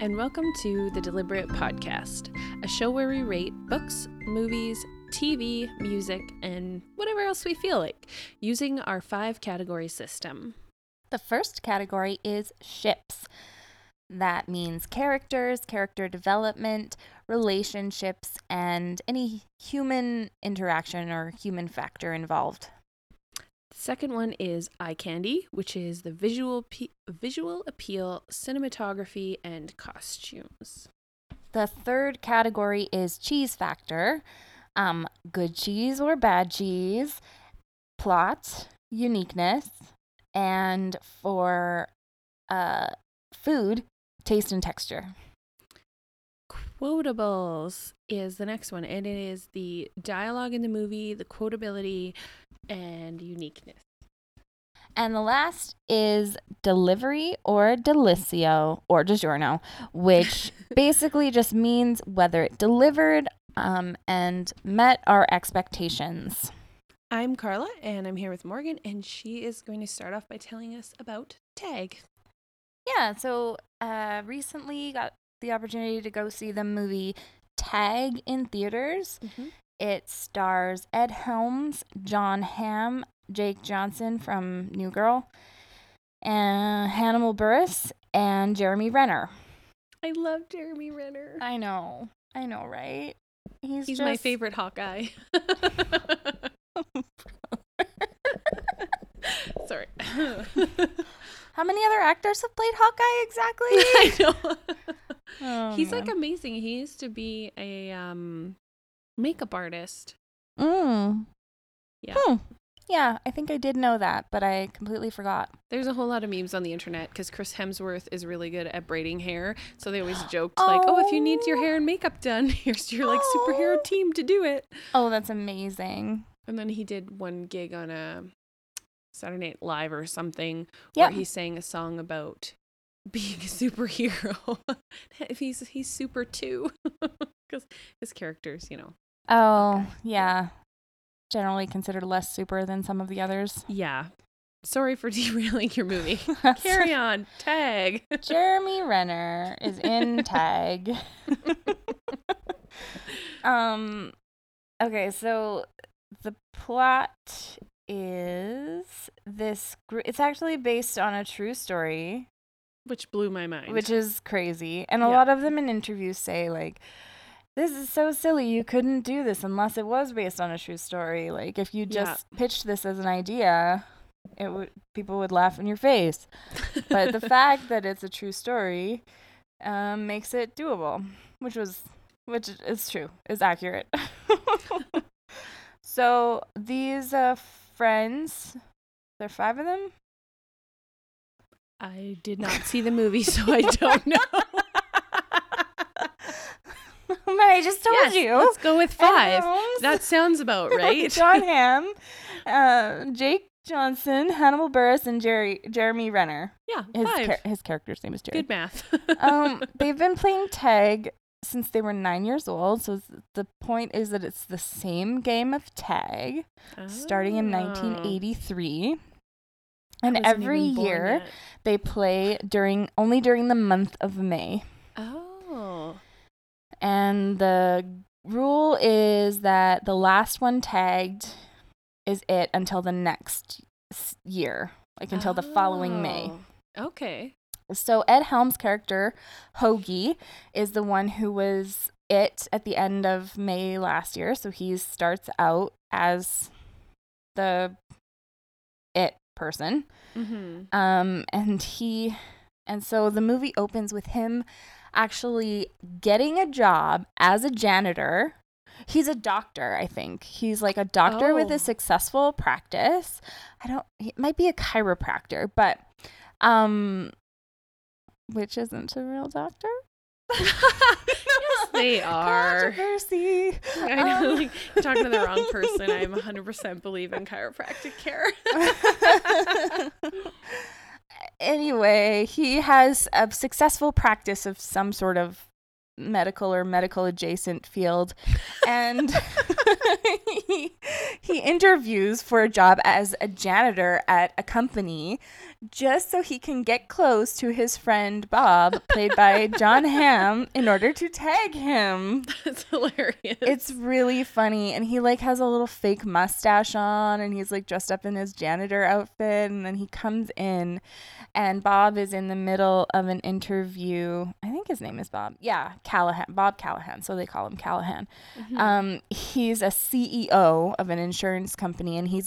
and welcome to The Deliberate Podcast, a show where we rate books, movies, TV, music, and whatever else we feel like, using our 5-category system. The first category is ships. That means characters, character development, relationships, and any human interaction or human factor involved. The second one is eye candy, which is the visual appeal, cinematography, and costumes. The third category is cheese factor, good cheese or bad cheese, plot, uniqueness, and for food, taste and texture. Quotables is the next one, and it is the dialogue in the movie, the quotability, and uniqueness. And the last is delivery or delicio or DiGiorno, which basically just means whether it delivered and met our expectations. I'm Karla, and I'm here with Morgan, and she is going to start off by telling us about Tag. Yeah, so recently got the opportunity to go see the movie Tag in theaters. Mm-hmm. It stars Ed Helms, Jon Hamm, Jake Johnson from New Girl, and Hannibal Buress, and Jeremy Renner. I love Jeremy Renner. I know, right? He's just my favorite Hawkeye. Sorry. How many other actors have played Hawkeye exactly? I know. Oh, he's man. Like amazing. He used to be a makeup artist. Mm. Yeah. Hmm. Yeah, I think I did know that, but I completely forgot. There's a whole lot of memes on the internet because Chris Hemsworth is really good at braiding hair. So they always joked like, oh, if you need your hair and makeup done, here's your like superhero team to do it. Oh, that's amazing. And then he did one gig on a Saturday Night Live or something where he sang a song about being a superhero. he's super too. Because his characters, you know. Oh, yeah. Generally considered less super than some of the others. Yeah. Sorry for derailing your movie. Carry on. Tag. Jeremy Renner is in Tag. Okay, so the plot is this. It's actually based on a true story. Which blew my mind. Which is crazy. And a lot of them in interviews say, like, this is so silly. You couldn't do this unless it was based on a true story. Like, if you just pitched this as an idea, people would laugh in your face. But the fact that it's a true story makes it doable, which is true, is accurate. So these friends, there are 5 of them? I did not see the movie, so I don't know. I just told you. Let's go with 5. That sounds about right. Jon Hamm, Jake Johnson, Hannibal Buress, and Jeremy Renner. Yeah, his character's name is Jerry. Good math. They've been playing tag since they were 9 years old. So the point is that it's the same game of tag, starting in 1983. And every year they play only during the month of May. Oh. And the rule is that the last one tagged is it until the next year, like until the following May. Okay. So Ed Helms' character, Hoagie, is the one who was it at the end of May last year. So he starts out as the it person. Mm-hmm. And so the movie opens with him actually getting a job as a janitor. He's a doctor, I think. He's like a doctor with a successful practice. It might be a chiropractor, but which isn't a real doctor. Yes, they are. Controversy. I know. Like, you're talking to the wrong person. I 100% believe in chiropractic care. Anyway, he has a successful practice of some sort of medical or medical adjacent field, and he interviews for a job as a janitor at a company just so he can get close to his friend Bob, played by Jon Hamm, in order to tag him. That's hilarious. It's really funny. And he like has a little fake mustache on and he's like dressed up in his janitor outfit. And then he comes in and Bob is in the middle of an interview. I think his name is Bob. Yeah, Callahan. Bob Callahan. So they call him Callahan. Mm-hmm. He's a CEO of an insurance company and he's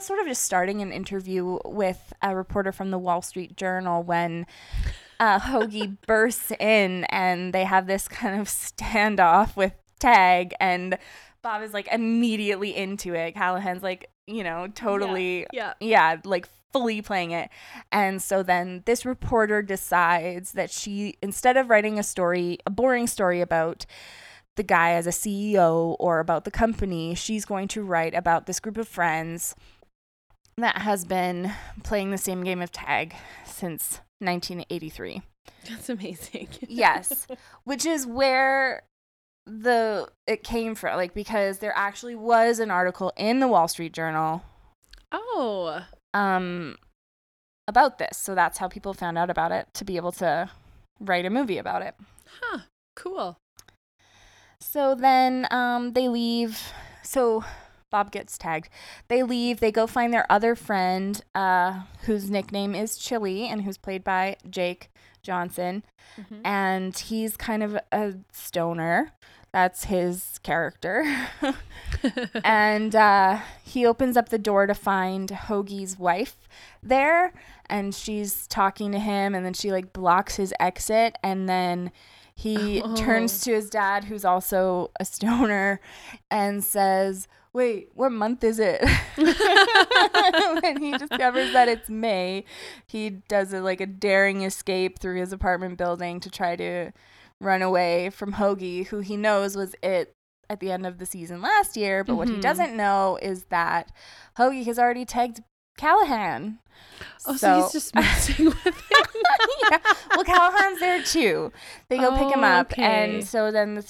sort of just starting an interview with a reporter from the Wall Street Journal when Hoagie bursts in and they have this kind of standoff with Tag, and Bob is like immediately into it. Callahan's like, you know, totally, yeah, like fully playing it. And so then this reporter decides that she, instead of writing a boring story about the guy as a CEO or about the company, she's going to write about this group of friends that has been playing the same game of tag since 1983. That's amazing. Yes, which is where it came from, like, because there actually was an article in the Wall Street Journal. Oh. About this. So that's how people found out about it, to be able to write a movie about it. Huh. Cool. So then they leave. So Bob gets tagged. They leave. They go find their other friend, whose nickname is Chili and who's played by Jake Johnson. Mm-hmm. And he's kind of a stoner. That's his character. And he opens up the door to find Hoagie's wife there. And she's talking to him. And then she like blocks his exit. And then he turns to his dad, who's also a stoner, and says, "Wait, what month is it?" When he discovers that it's May, he does a daring escape through his apartment building to try to run away from Hoagie, who he knows was it at the end of the season last year. But what he doesn't know is that Hoagie has already tagged Callahan. Oh, so he's just messing with him. Yeah. Well, Callahan's there too. They go pick him up, okay. And so then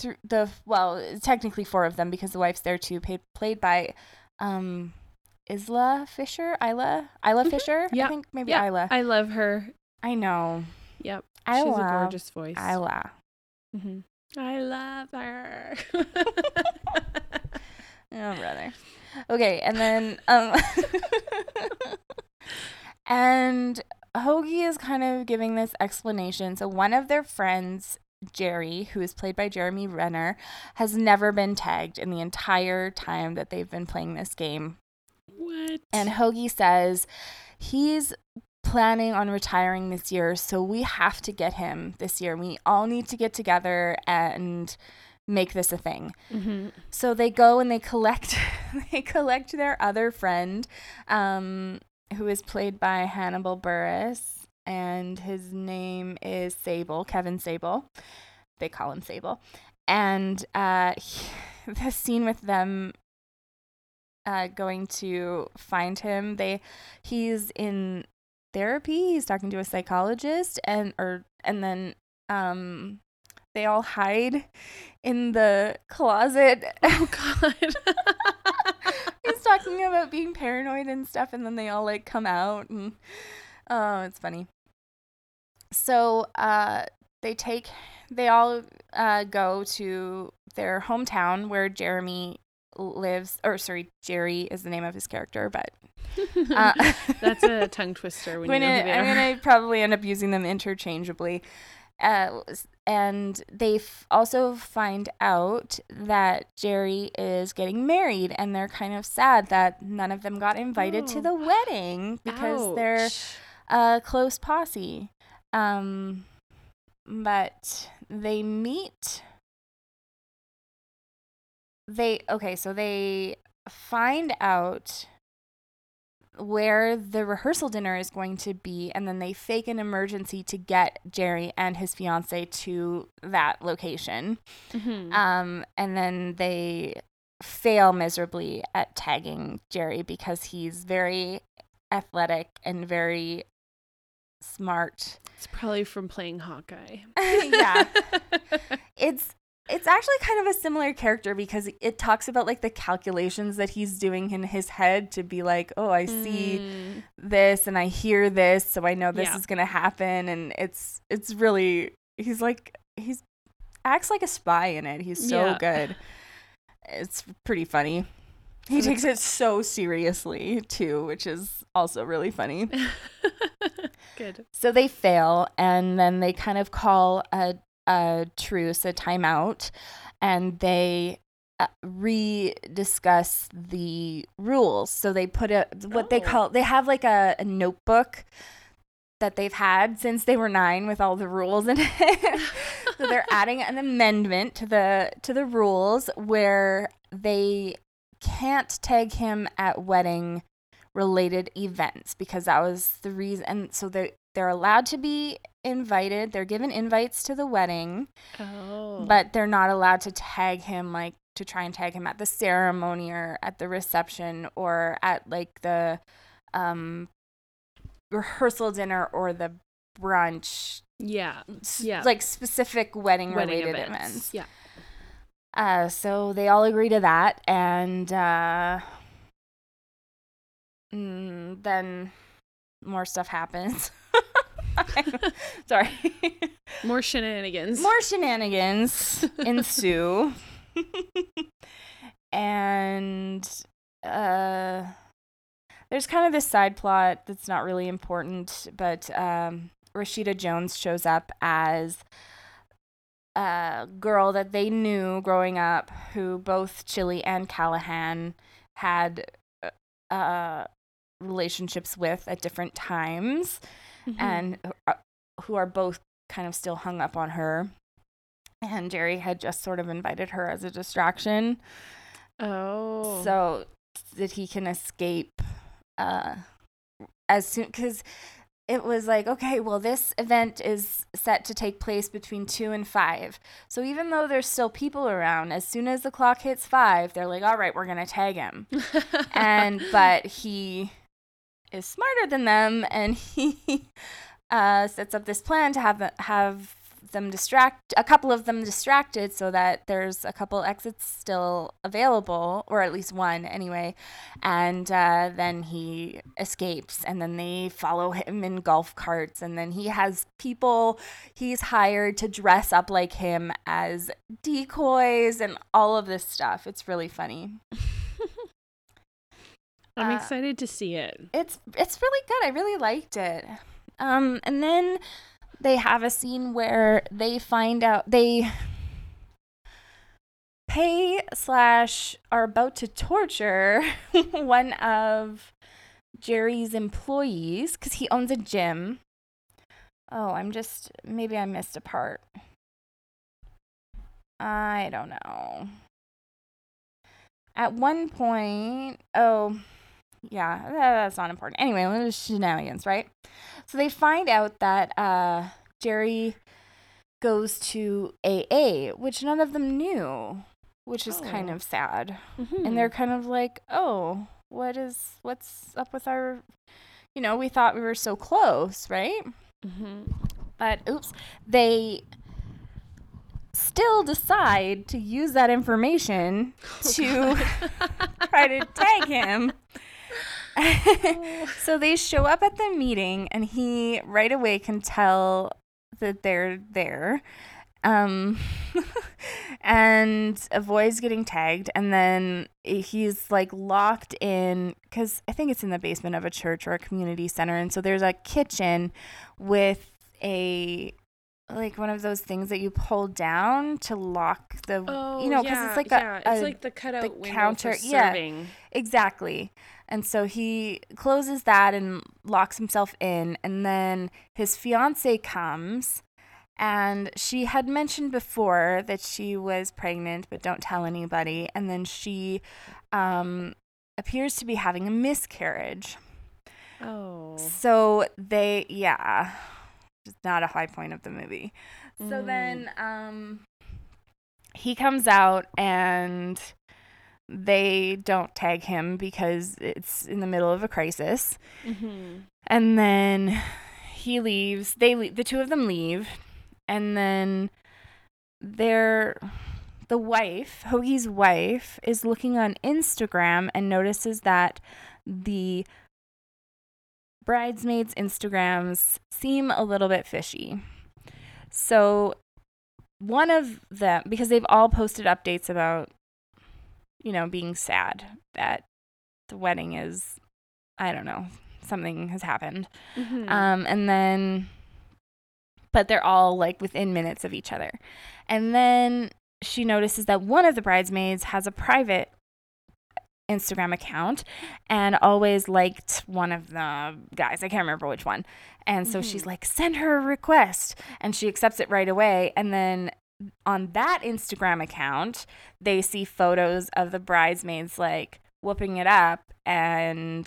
technically four of them, because the wife's there too, played by Isla Fisher. Isla mm-hmm. Fisher. Yep. I think maybe yep. Isla. I love her. I know. Yep. She has a gorgeous voice. Isla. Mm-hmm. I love her. Oh, brother. Okay, and then and Hoagie is kind of giving this explanation. So one of their friends, Jerry, who is played by Jeremy Renner, has never been tagged in the entire time that they've been playing this game. What? And Hoagie says he's planning on retiring this year, so we have to get him this year. We all need to get together and make this a thing. Mm-hmm. So they go and they collect their other friend, who is played by Hannibal Buress, and his name is Sable, Kevin Sable. They call him Sable. And the scene with them going to find him, he's in therapy, he's talking to a psychologist, and then they all hide in the closet. Oh, God. He's talking about being paranoid and stuff, and then they all, like, come out. And oh, it's funny. So they all go to their hometown where Jeremy lives. Or, sorry, Jerry is the name of his character, but. That's a tongue twister. I'm going to probably end up using them interchangeably. And they also find out that Jerry is getting married, and they're kind of sad that none of them got invited to the wedding because they're a close posse. But they meet. So they find out where the rehearsal dinner is going to be, and then they fake an emergency to get Jerry and his fiance to that location. Mm-hmm. And then they fail miserably at tagging Jerry because he's very athletic and very smart. It's probably from playing Hawkeye. Yeah. It's It's actually kind of a similar character because it talks about like the calculations that he's doing in his head to be like, oh, I see this and I hear this, so I know this is going to happen. And it's really, he's like, he's acts like a spy in it. He's so good. It's pretty funny. He takes it so seriously too, which is also really funny. Good. So they fail, and then they kind of call a truce, a timeout, and they rediscuss the rules. So they put a what they call, they have like a notebook that they've had since they were 9 with all the rules in it. So they're adding an amendment to the rules where they can't tag him at wedding related events, because that was the reason. And so they're allowed to be invited, they're given invites to the wedding, but they're not allowed to tag him, like to try and tag him at the ceremony or at the reception or at like the rehearsal dinner or the brunch, like specific wedding related events. So they all agree to that, and then more stuff happens. Sorry. More shenanigans ensue. And there's kind of this side plot that's not really important, but Rashida Jones shows up as a girl that they knew growing up, who both Chili and Callahan had relationships with at different times, and who are both kind of still hung up on her. And Jerry had just sort of invited her as a distraction. So that he can escape as soon, because it was like, okay, well, this event is set to take place between 2 and 5. So even though there's still people around, as soon as the clock hits 5, they're like, all right, we're going to tag him. But he is smarter than them, and he sets up this plan to have them a couple of them distracted so that there's a couple exits still available, or at least one anyway, and then he escapes, and then they follow him in golf carts, and then he has people he's hired to dress up like him as decoys and all of this stuff. It's really funny. I'm excited to see it. It's really good. I really liked it. And then they have a scene where they find out they pay / are about to torture one of Jerry's employees, because he owns a gym. Maybe I missed a part. I don't know. At one point, that's not important. Anyway, it was shenanigans, right? So they find out that Jerry goes to AA, which none of them knew, which is kind of sad. And they're kind of like, what's up with our, we thought we were so close, right? But they still decide to use that information to try to tag him. So they show up at the meeting, and he right away can tell that they're there, and avoids getting tagged. And then he's like locked in, because I think it's in the basement of a church or a community center. And so there's a kitchen with like one of those things that you pull down to lock the, because it's like it's like the cutout window counter for serving. Yeah, exactly. And so he closes that and locks himself in, and then his fiance comes, and she had mentioned before that she was pregnant, but don't tell anybody. And then she appears to be having a miscarriage. So they, it's not a high point of the movie. So then he comes out, and they don't tag him because it's in the middle of a crisis. And then he leaves. The two of them leave. And then they're The wife, Hoagie's wife, is looking on Instagram and notices that the bridesmaids' Instagrams seem a little bit fishy. So one of them, because they've all posted updates about, you know, being sad that the wedding is, I don't know, something has happened. Mm-hmm. And then, but they're all like within minutes of each other. And then she notices that one of the bridesmaids has a private Instagram account and always liked one of the guys. I can't remember which one. And so she's like, send her a request. And she accepts it right away. And then on that Instagram account, they see photos of the bridesmaids like whooping it up and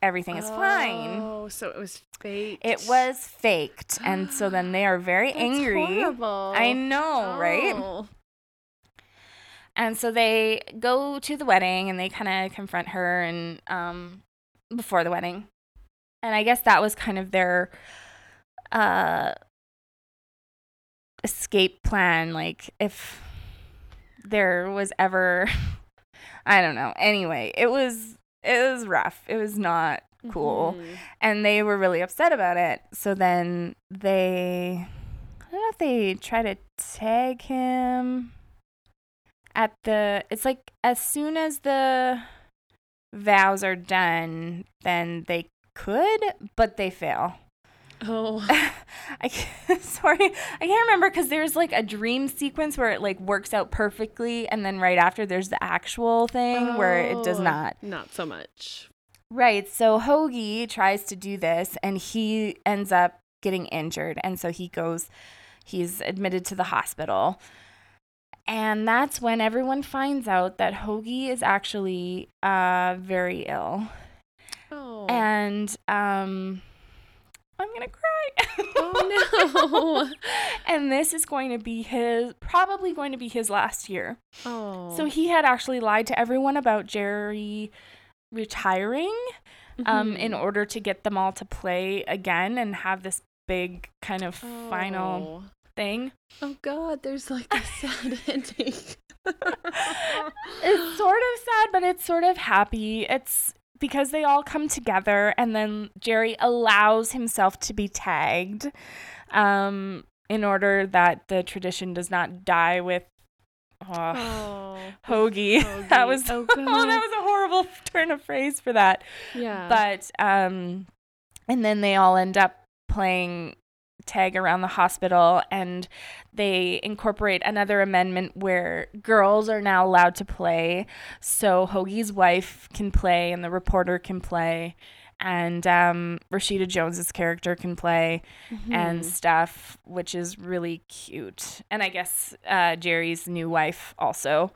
everything is fine. Oh, so it was faked. It was faked. And so then they are very angry. Horrible. I know, right? And so they go to the wedding and they kind of confront her and before the wedding. And I guess that was kind of their escape plan. Like, if there was ever, I don't know. Anyway, it was rough. It was not cool. Mm-hmm. And they were really upset about it. So then they, I don't know if they try to tag him. At the, it's like as soon as the vows are done, then they could, but they fail. Oh, I can't remember because there's like a dream sequence where it like works out perfectly, and then right after there's the actual thing where it does not. Not so much. Right. So Hoagie tries to do this, and he ends up getting injured, and so he's admitted to the hospital. And that's when everyone finds out that Hoagie is actually very ill. Oh. And I'm going to cry. Oh, no. And this is going to be probably his last year. Oh. So he had actually lied to everyone about Jerry retiring in order to get them all to play again and have this big kind of final thing. Oh God, there's like a sad ending. It's sort of sad, but it's sort of happy. It's because they all come together, and then Jerry allows himself to be tagged in order that the tradition does not die with Hoagie. That was that was a horrible turn of phrase for that. Yeah. But and then they all end up playing tag around the hospital, and they incorporate another amendment where girls are now allowed to play. So Hoagie's wife can play, and the reporter can play, and Rashida Jones's character can play and stuff, which is really cute. And I guess Jerry's new wife also.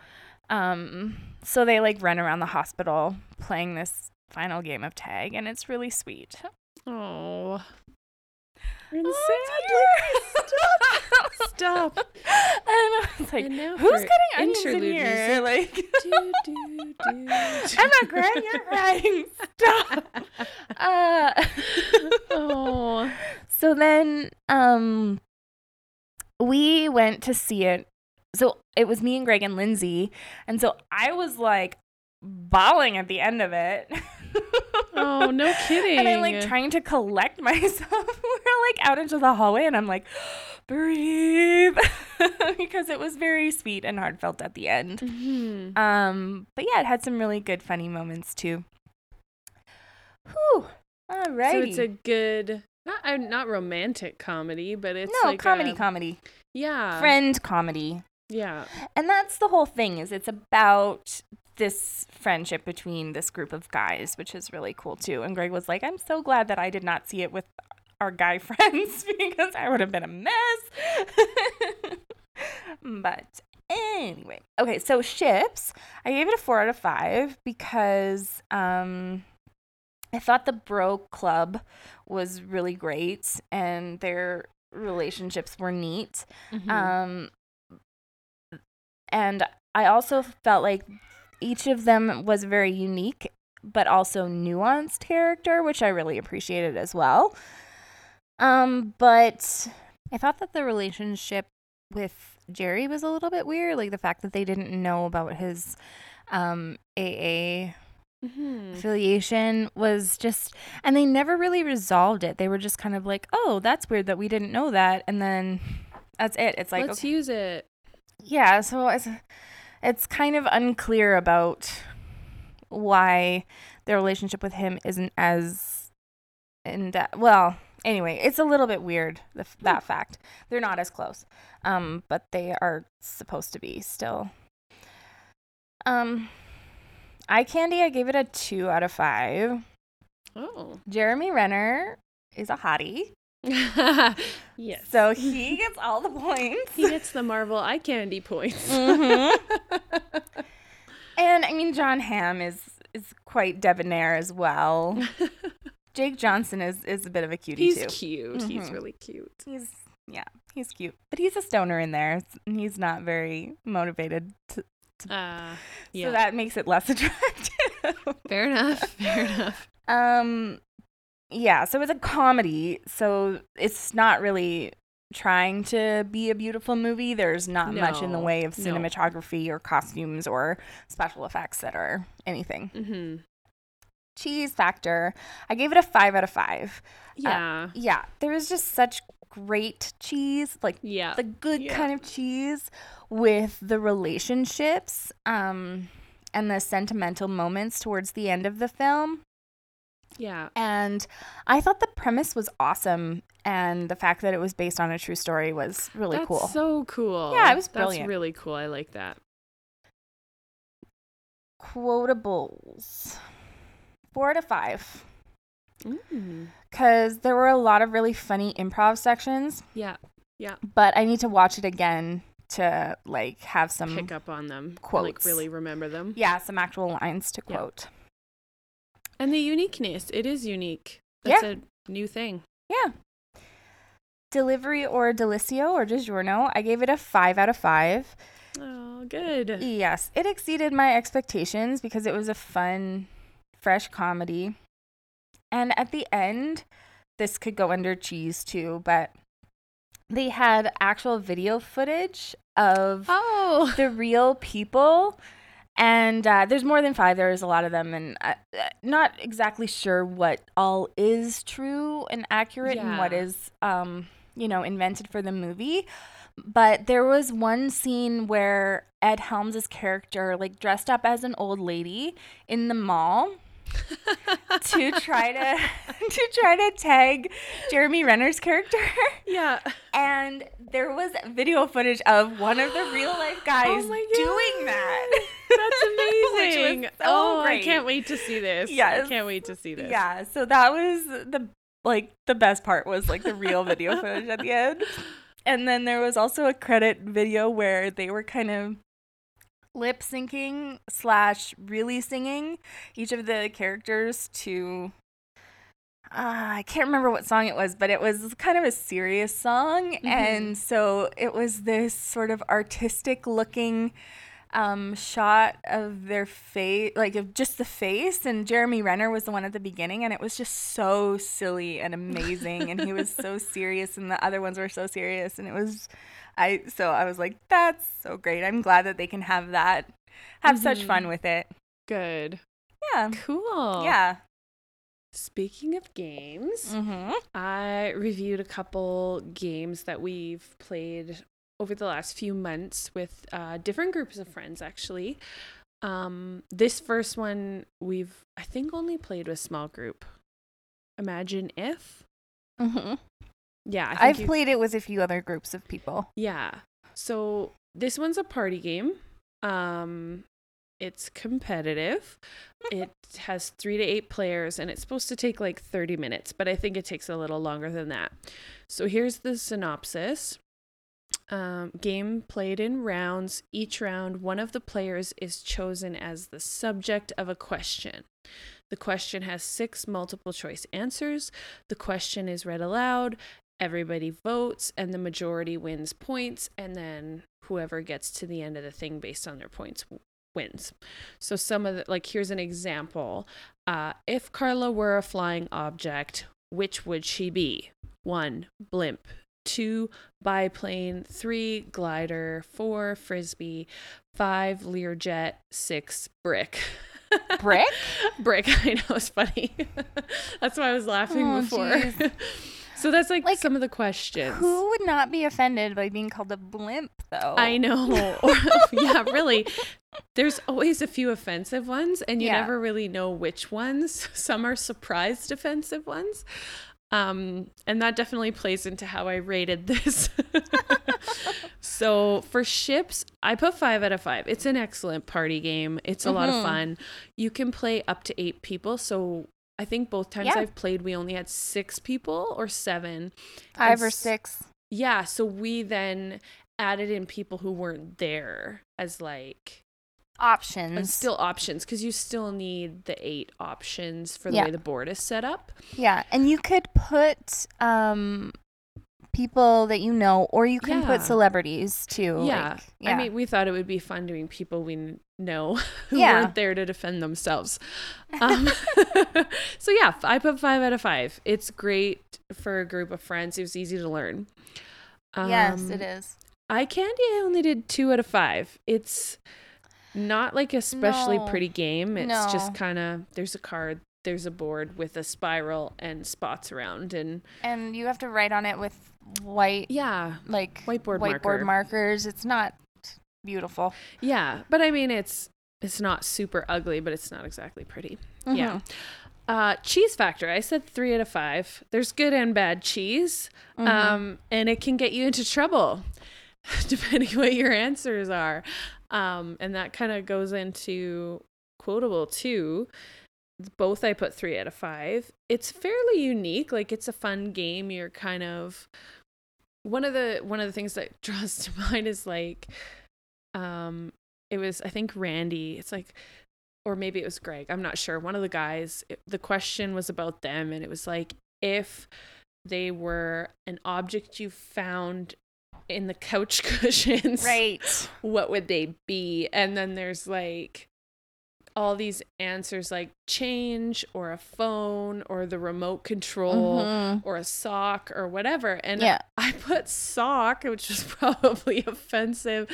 So they like run around the hospital playing this final game of tag, and it's really sweet. Oh. Stop! I know. It's like, who's getting onions in here? Like, I'm not crying. You're crying. Stop. So then, we went to see it. So it was me and Greg and Lindsay, and so I was like bawling at the end of it. Oh, no kidding. And I'm like trying to collect myself. We're like out into the hallway, and I'm like, breathe. Because it was very sweet and heartfelt at the end. Mm-hmm. But yeah, it had some really good funny moments too. Whew. All right. So it's a good, not romantic comedy, but it's comedy. Yeah. Friend comedy. Yeah. And that's the whole thing, is it's about this friendship between this group of guys, which is really cool too. And Greg was like, I'm so glad that I did not see it with our guy friends because I would have been a mess. But anyway. Okay, so ships, I gave it a 4 out of 5 because I thought the bro club was really great and their relationships were neat. Mm-hmm. And I also felt like each of them was very unique, but also nuanced character, which I really appreciated as well. But I thought that the relationship with Jerry was a little bit weird. Like the fact that they didn't know about his AA affiliation was just, and they never really resolved it. They were just kind of like, oh, that's weird that we didn't know that. And then that's it. It's like, let's use it. Yeah. So it's kind of unclear about why their relationship with him isn't as in depth. Well, anyway, it's a little bit weird, that fact. They're not as close, but they are supposed to be still. Eye Candy, I gave it a 2 out of 5. Oh. Jeremy Renner is a hottie. Yes. So he gets all the points. He gets the Marvel Eye Candy points. Mm-hmm. And, I mean, Jon Hamm is quite debonair as well. Jake Johnson is a bit of a cutie, too. He's cute. Mm-hmm. He's really cute. He's cute. But he's a stoner in there. And he's not very motivated to So that makes it less attractive. Fair enough. Yeah, so it's a comedy. So it's not really trying to be a beautiful movie. There's not much in the way of cinematography or costumes or special effects that are anything. Mm-hmm. Cheese factor, I gave it a 5 out of 5. There was just such great cheese, the good kind of cheese with the relationships and the sentimental moments towards the end of the film. Yeah. And I thought the premise was awesome, and the fact that it was based on a true story was really cool. That's so cool. Yeah, it was brilliant. That's really cool. I like that. Quotables. 4 out of 5. Because there were a lot of really funny improv sections. Yeah. Yeah. But I need to watch it again to, have some... Pick up on them. Quotes. And, really remember them. Yeah, some actual lines to quote. And the uniqueness. It is unique. That's a new thing. Yeah. Delivery or Delicio or DiGiorno, I gave it a 5 out of 5. Oh, good. Yes. It exceeded my expectations because it was a fun, fresh comedy. And at the end, this could go under cheese too, but they had actual video footage of the real people. And there's more than 5. There is a lot of them. And not exactly sure what all is true and accurate and what is, invented for the movie. But there was one scene where Ed Helms' character, dressed up as an old lady in the mall. to try to tag Jeremy Renner's character. Yeah. And there was video footage of one of the real life guys doing that. That's amazing. Which was so great. I can't wait to see this. Yes. I can't wait to see this. Yeah. So that was the best part was the real video footage at the end. And then there was also a credit video where they were kind of lip syncing / really singing each of the characters to I can't remember what song it was, but it was kind of a serious song. Mm-hmm. And so it was this sort of artistic looking shot of their face, of just the face, and Jeremy Renner was the one at the beginning, and it was just so silly and amazing. And he was so serious, and the other ones were so serious, and it was I was like, that's so great. I'm glad that they can have such fun with it. Good. Yeah. Cool. Yeah. Speaking of games, I reviewed a couple games that we've played over the last few months with different groups of friends, actually. This first one we've, I think, only played with small group. Imaginiff. Mm-hmm. Yeah, I've played it with a few other groups of people. Yeah. So this one's a party game. It's competitive. It has 3 to 8 players, and it's supposed to take 30 minutes, but I think it takes a little longer than that. So here's the synopsis. Game played in rounds. Each round, one of the players is chosen as the subject of a question. The question has 6 multiple choice answers. The question is read aloud. Everybody votes, and the majority wins points, and then whoever gets to the end of the thing based on their points wins. So some of the, here's an example. If Karla were a flying object, which would she be? 1. Blimp. 2 biplane, 3 glider, 4 frisbee, 5 Learjet, 6 brick. Brick? Brick. I know, it's funny. That's why I was laughing before. So that's like some of the questions. Who would not be offended by being called a blimp, though? I know. Yeah, really. There's always a few offensive ones, and you never really know which ones. Some are surprised offensive ones. And that definitely plays into how I rated this. So for ships, I put 5 out of 5. It's an excellent party game. It's a lot of fun. You can play up to 8 people. So I think both times I've played, we only had 6 people or 7. 5 or 6. Yeah. So we then added in people who weren't there as like options. And still options, because you still need the 8 options for the way the board is set up. Yeah. And you could put people that you know, or you can put celebrities too. Yeah. I mean, we thought it would be fun doing people we know who weren't there to defend themselves. So yeah, I put 5 out of 5. It's great for a group of friends. It was easy to learn. Yes, it is. Eye candy, I only did 2 out of 5. It's not like especially pretty game. It's just kind of, there's a card, there's a board with a spiral and spots around, and you have to write on it with white like whiteboard markers. It's not beautiful, but I mean it's not super ugly, but it's not exactly pretty. Cheese factor, I said 3 out of 5. There's good and bad cheese, and it can get you into trouble depending what your answers are, and that kind of goes into quotable too. Both I put 3 out of 5. It's fairly unique. Like, it's a fun game. You're kind of one of the things that draws to mind is like, it was, I think, Randy. It's like, or maybe it was Greg. I'm not sure. One of the guys. The question was about them, and it was like, if they were an object you found in the couch cushions, right? What would they be? And then there's like all these answers like change or a phone or the remote control or a sock or whatever. And I put sock, which is probably offensive,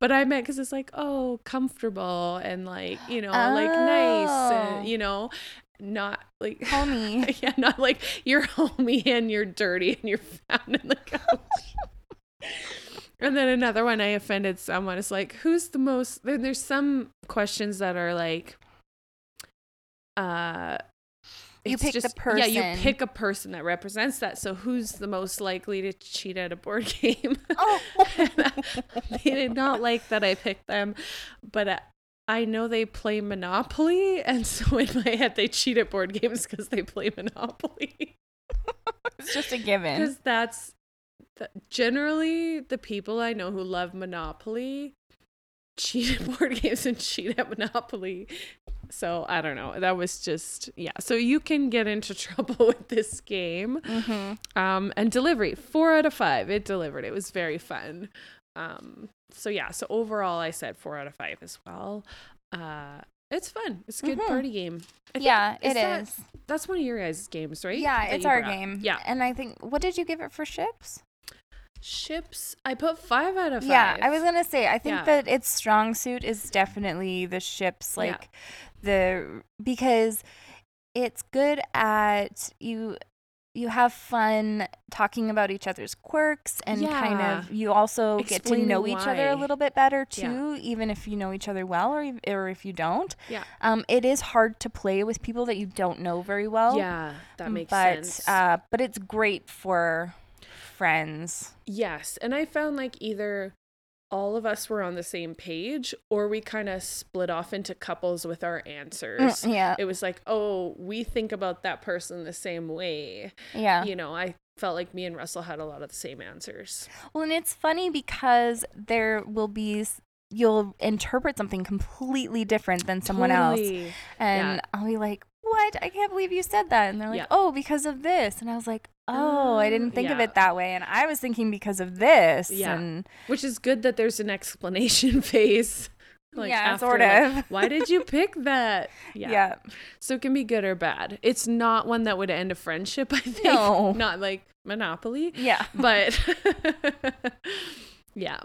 but I meant because it's like, oh, comfortable and like, you know, like nice and, you know, not like homey. Yeah, not like you're homey and you're dirty and you're found in the couch. And then another one, I offended someone. It's like, who's the most... There's some questions that are like... you pick the person. Yeah, you pick a person that represents that. So who's the most likely to cheat at a board game? Oh. They did not like that I picked them. But I know they play Monopoly. And so in my head, they cheat at board games because they play Monopoly. It's just a given. Because that's... generally the people I know who love Monopoly cheat at board games and cheat at Monopoly. So I don't know, that was just so you can get into trouble with this game. And delivery, 4 out of 5. It delivered. It was very fun. So overall I said 4 out of 5 as well. It's fun. It's a good party game. I think it is. That's one of your guys' games, right? Yeah, it's our game. Yeah. And I think, what did you give it for ships? Ships, I put 5 out of 5. Yeah, I was going to say, I think that its strong suit is definitely the ships, like because it's good at you have fun talking about each other's quirks and kind of, you also get to know each other a little bit better too, even if you know each other well or if you don't. Yeah. It is hard to play with people that you don't know very well. Yeah, that makes sense. But it's great for friends. Yes, and I found like either all of us were on the same page or we kind of split off into couples with our answers. It was like, oh, we think about that person the same way. You know, I felt like me and Russell had a lot of the same answers. Well, and it's funny because there will be, you'll interpret something completely different than someone else. And I'll be like, what? I can't believe you said that. And they're like, oh, because of this. And I was like, oh, I didn't think of it that way. And I was thinking because of this. Yeah. Which is good that there's an explanation phase. Like, yeah, after, sort of. Like, why did you pick that? Yeah. Yeah. So it can be good or bad. It's not one that would end a friendship, I think. No. Not like Monopoly. Yeah. But yeah.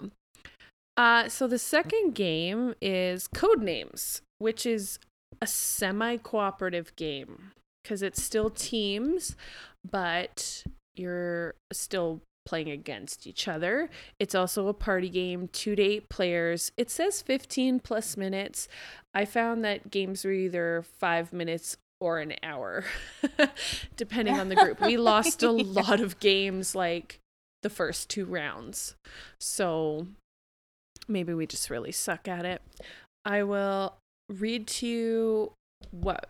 So the second game is Codenames, which is a semi-cooperative game because it's still teams, but you're still playing against each other. It's also a party game, 2 to 8 players. It says 15 plus minutes. I found that games were either 5 minutes or an hour, depending on the group. We lost a lot of games like the first 2 rounds. So maybe we just really suck at it. I will read to you what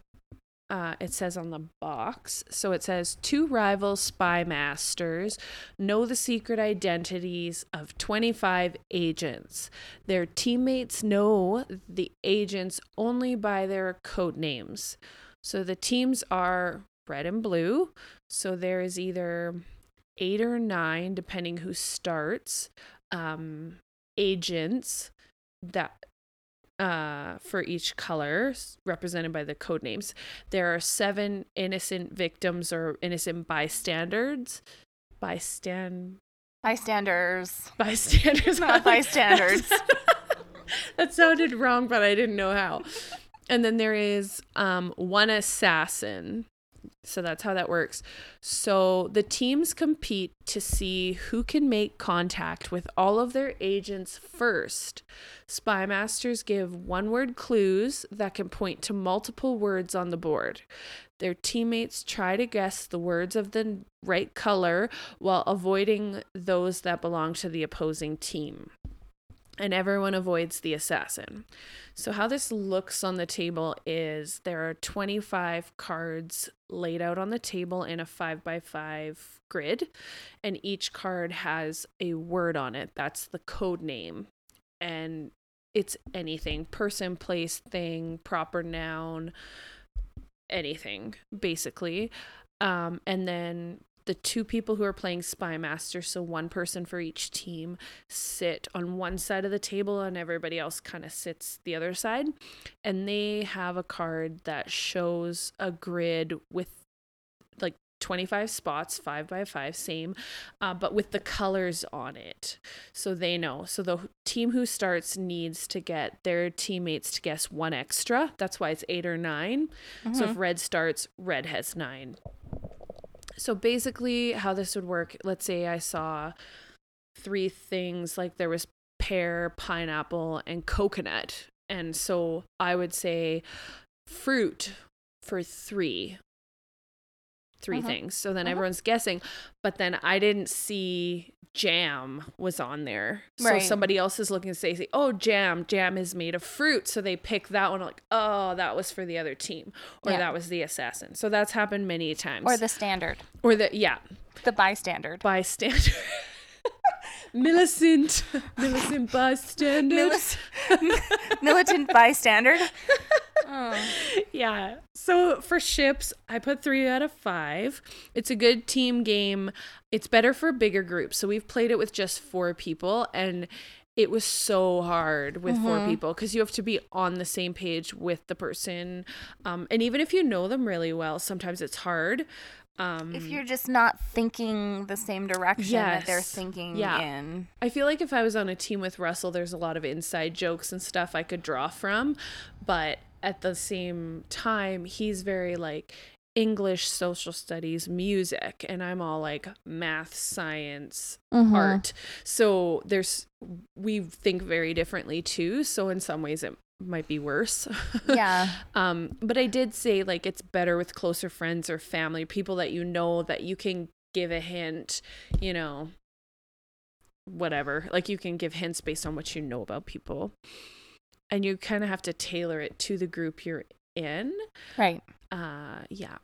it says on the box. So it says, 2 rival spy masters know the secret identities of 25 agents. Their teammates know the agents only by their code names. So the teams are red and blue. So there is either 8 or 9, depending who starts, agents that for each color represented by the code names. There are 7 innocent victims or innocent bystanders, not bystanders. That sounded wrong, but I didn't know how. And then there is 1 assassin. So that's how that works. So the teams compete to see who can make contact with all of their agents first. Spy masters give 1-word clues that can point to multiple words on the board. Their teammates try to guess the words of the right color while avoiding those that belong to the opposing team. And everyone avoids the assassin. So how this looks on the table is there are 25 cards laid out on the table in a 5x5 grid. And each card has a word on it. That's the code name. And it's anything. Person, place, thing, proper noun, anything, basically. And then the 2 people who are playing Spy Master, so 1 person for each team, sit on one side of the table and everybody else kind of sits the other side. And they have a card that shows a grid with like 25 spots, 5x5, same, but with the colors on it. So they know. So the team who starts needs to get their teammates to guess 1 extra. That's why it's 8 or 9. Mm-hmm. So if red starts, red has 9. So basically how this would work, let's say I saw 3 things, like there was pear, pineapple, and coconut. And so I would say fruit for 3 things. So then everyone's guessing, but then I didn't see jam was on there. Right. So somebody else is looking to say, oh, jam is made of fruit. So they pick that one, like, oh, that was for the other team, or that was the assassin. So that's happened many times. Or the standard. Or the bystander. Millicent bystander. Militant bystander. Oh. Yeah. So for ships, I put 3 out of 5. It's a good team game. It's better for bigger groups. So we've played it with just 4 people, and it was so hard with 4 people because you have to be on the same page with the person. And even if you know them really well, sometimes it's hard. If you're just not thinking the same direction that they're thinking in. I feel like if I was on a team with Russell, there's a lot of inside jokes and stuff I could draw from. But at the same time, he's very like English, social studies, music. And I'm all like math, science, art. So we think very differently too. So in some ways it might be worse. Yeah. But I did say like it's better with closer friends or family, people that you know, that you can give a hint, you know, whatever. Like you can give hints based on what you know about people. And you kind of have to tailor it to the group you're in. Right. Yeah.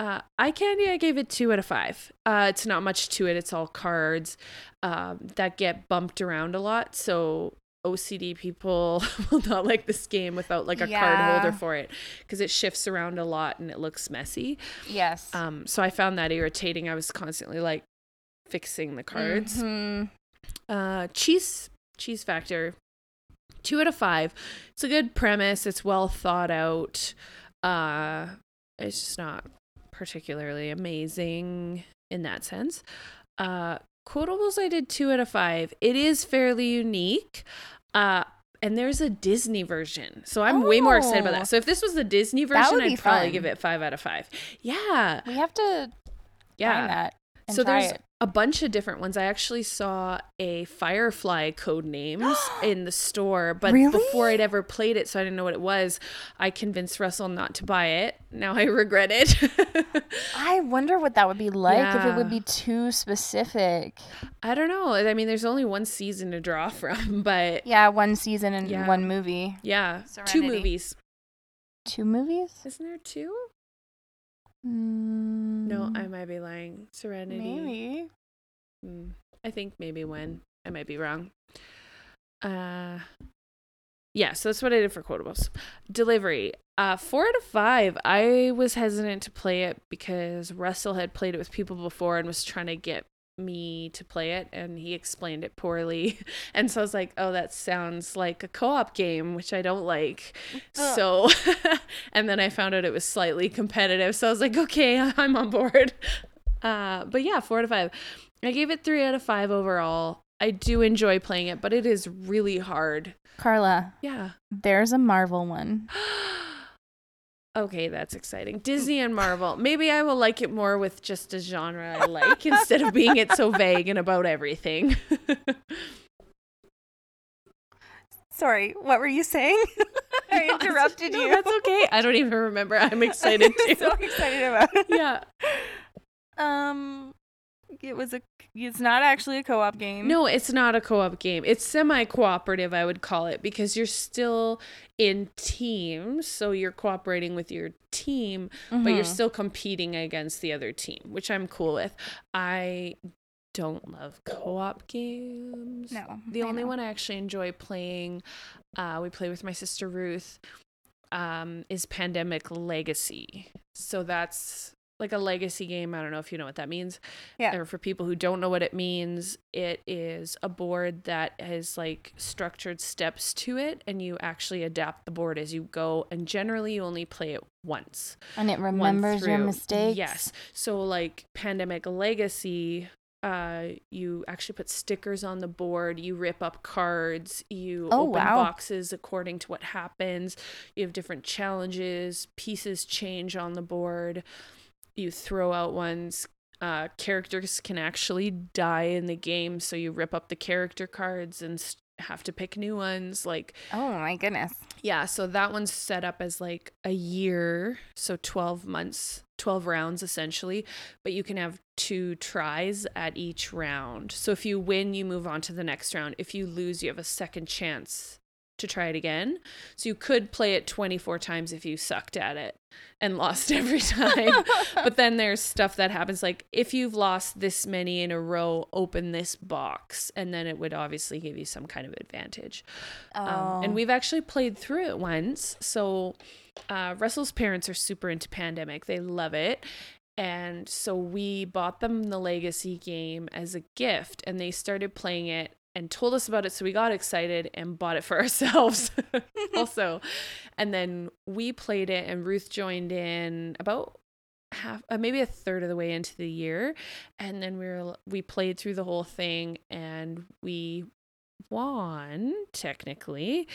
Eye Candy, I gave it 2 out of 5. It's not much to it. It's all cards that get bumped around a lot. So OCD people will not like this game without like a card holder for it, because it shifts around a lot and it looks messy. Yes. So I found that irritating. I was constantly like fixing the cards. Cheese Factor, 2 out of 5. It's a good premise. It's well thought out. It's just not particularly amazing in that sense. Quotables, I did 2 out of 5. It is fairly unique. And there's a Disney version. So I'm way more excited about that. So if this was the Disney version, I'd probably give it 5 out of 5. Yeah. We have to find that. So there's a bunch of different ones. I actually saw a Firefly Codenames in the store, but before I'd ever played it, so I didn't know what it was. I convinced Russell not to buy it. Now I regret it. I wonder what that would be like, if it would be too specific. I don't know. I mean, there's only one season to draw from, but... Yeah, one season and one movie. Yeah, Serenity. 2 movies. 2 movies? Isn't there 2? No, I might be lying. Serenity. Maybe. I think maybe one. I might be wrong. Yeah, so that's what I did for quotables. Delivery. 4 out of 5. I was hesitant to play it because Russell had played it with people before and was trying to get me to play it, and he explained it poorly, and so I was like, oh, that sounds like a co-op game, which I don't like. So and then I found out it was slightly competitive, so I was like, okay, I'm on board. But yeah, 4 out of 5. I gave it 3 out of 5 overall. I do enjoy playing it, but it is really hard. Karla, there's a Marvel one. Okay, that's exciting. Disney and Marvel. Maybe I will like it more with just a genre I like instead of being it so vague and about everything. Sorry, what were you saying? I interrupted you. That's okay. I don't even remember. I'm excited too. I'm so excited about it. Yeah. It's not actually a co-op game. No, it's not a co-op game. It's semi-cooperative, I would call it, because you're still in teams, so you're cooperating with your team, but you're still competing against the other team, which I'm cool with. I don't love co-op games. No. The only one I actually enjoy playing, we play with my sister Ruth, is Pandemic Legacy. So that's... like a legacy game. I don't know if you know what that means. Yeah. Or for people who don't know what it means, it is a board that has like structured steps to it, and you actually adapt the board as you go, and generally you only play it once. And it remembers your mistakes. Yes. So like Pandemic Legacy, you actually put stickers on the board, you rip up cards, you open boxes according to what happens, you have different challenges, pieces change on the board. You throw out ones. Characters can actually die in the game, so you rip up the character cards and have to pick new ones. Like, oh my goodness. Yeah, so that one's set up as like a year, so 12 months, 12 rounds essentially, but you can have 2 tries at each round. So if you win, you move on to the next round. If you lose, you have a second chance to try it again. So you could play it 24 times if you sucked at it and lost every time. But then there's stuff that happens, like if you've lost this many in a row, open this box, and then it would obviously give you some kind of advantage. And we've actually played through it once. So Russell's parents are super into Pandemic. They love it. And so we bought them the Legacy game as a gift, and they started playing it and told us about it, so we got excited and bought it for ourselves also. And then we played it, and Ruth joined in about half, maybe a third of the way into the year. And then we played through the whole thing, and we won, technically.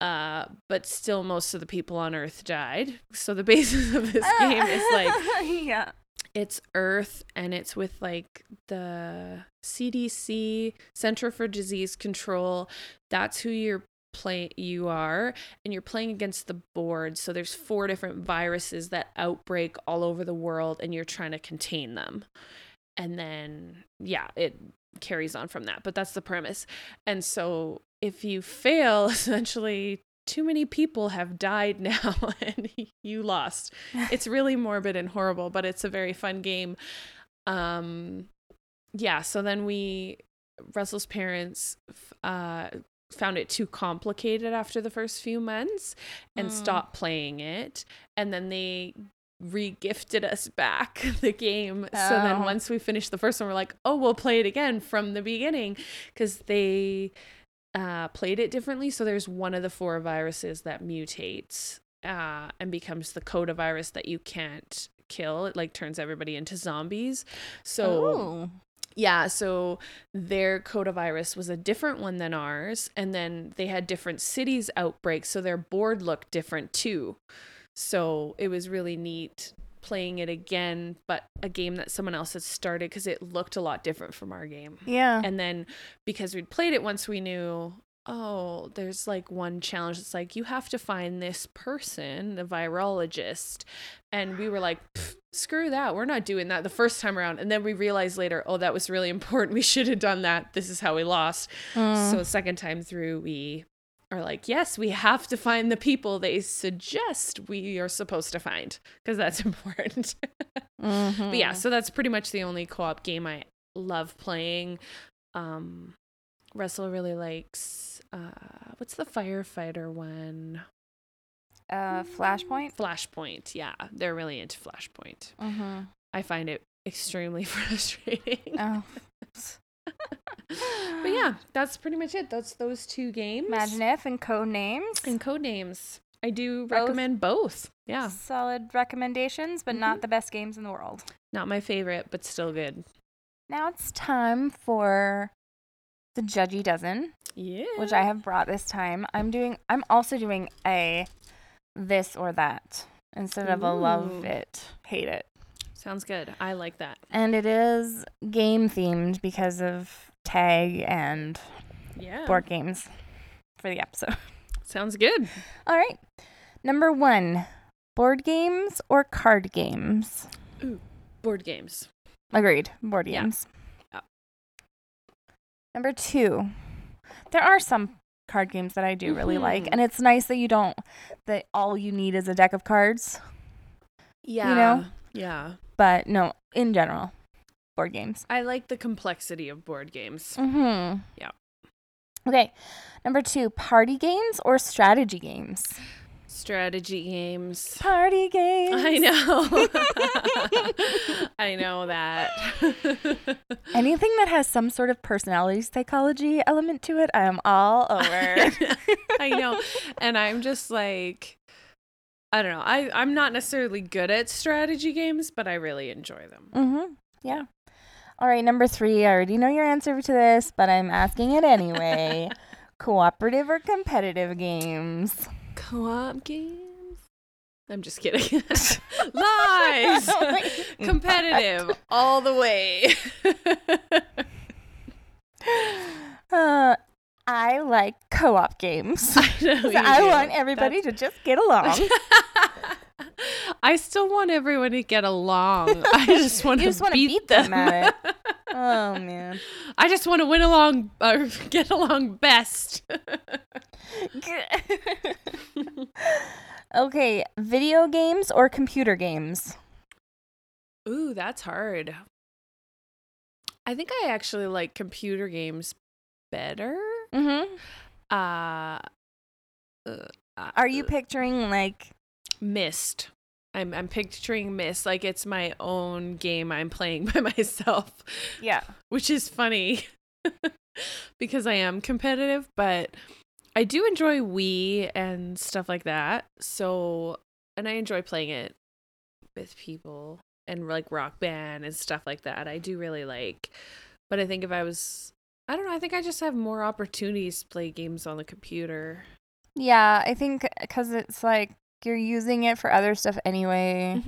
But still, most of the people on Earth died. So the basis of this game is like... yeah. It's Earth, and it's with like the CDC, Center for Disease Control. That's who you are, and you're playing against the board. So there's 4 different viruses that outbreak all over the world, and you're trying to contain them. And then it carries on from that. But that's the premise. And so if you fail, essentially too many people have died now and you lost. It's really morbid and horrible, but it's a very fun game. So then Russell's parents found it too complicated after the first few months and stopped playing it. And then they re-gifted us back the game. So then once we finished the first one, we're like, oh, we'll play it again from the beginning, because they played it differently. So there's one of the four viruses that mutates and becomes the codavirus that you can't kill. It like turns everybody into zombies. So yeah, so their codavirus was a different one than ours, and then they had different cities outbreaks, so their board looked different too. So it was really neat playing it again, but a game that someone else had started, because it looked a lot different from our game. Yeah. And then because we'd played it once, we knew, oh, there's like one challenge. It's like, you have to find this person, the virologist. And we were like, screw that. We're not doing that the first time around. And then we realized later, oh, that was really important. We should have done that. This is how we lost. So the second time through, we are like, yes, we have to find the people they suggest we are supposed to find, because that's important. Mm-hmm. But yeah, so that's pretty much the only co-op game I love playing. Russell really likes, what's the firefighter one? Flashpoint? Flashpoint, yeah. They're really into Flashpoint. Mm-hmm. I find it extremely frustrating. Oh. But yeah, that's pretty much it. That's those two games. Imaginiff and Codenames. And Codenames. I do recommend both. Yeah. Solid recommendations, but not the best games in the world. Not my favorite, but still good. Now it's time for the Judgy Dozen. Yeah. Which I have brought this time. I'm also doing a this or that instead of a love it, hate it. Sounds good. I like that. And it is game themed because of Tag and board games for the episode. Sounds good. All right. Number one, board games or card games? Ooh, board games. Agreed. Board games. Yeah. Oh. Number two, there are some card games that I do really like. And it's nice that that all you need is a deck of cards. Yeah. You know? Yeah. But no, in general, board games. I like the complexity of board games. Mm-hmm. Yeah. Okay. Number two, party games or strategy games? Strategy games. Party games. I know. I know that. Anything that has some sort of personality psychology element to it, I am all over. I know. And I'm just like, I don't know. I'm not necessarily good at strategy games, but I really enjoy them. Mm-hmm. Yeah. All right. Number three. I already know your answer to this, but I'm asking it anyway. Cooperative or competitive games? Co-op games? I'm just kidding. Lies! Competitive all the way. I like co-op games. I know. So I want everybody to just get along. I still want everyone to get along. I just want to beat them at it. Oh, man. I just want to win along, get along best. Okay, video games or computer games? Ooh, that's hard. I think I actually like computer games better. Mm-hmm. Are you picturing like Myst? I'm picturing Myst, like it's my own game I'm playing by myself. Yeah, which is funny because I am competitive, but I do enjoy Wii and stuff like that. So, and I enjoy playing it with people and like Rock Band and stuff like that. I do really like, but I think if I was, I don't know. I think I just have more opportunities to play games on the computer. Yeah, I think because it's like you're using it for other stuff anyway,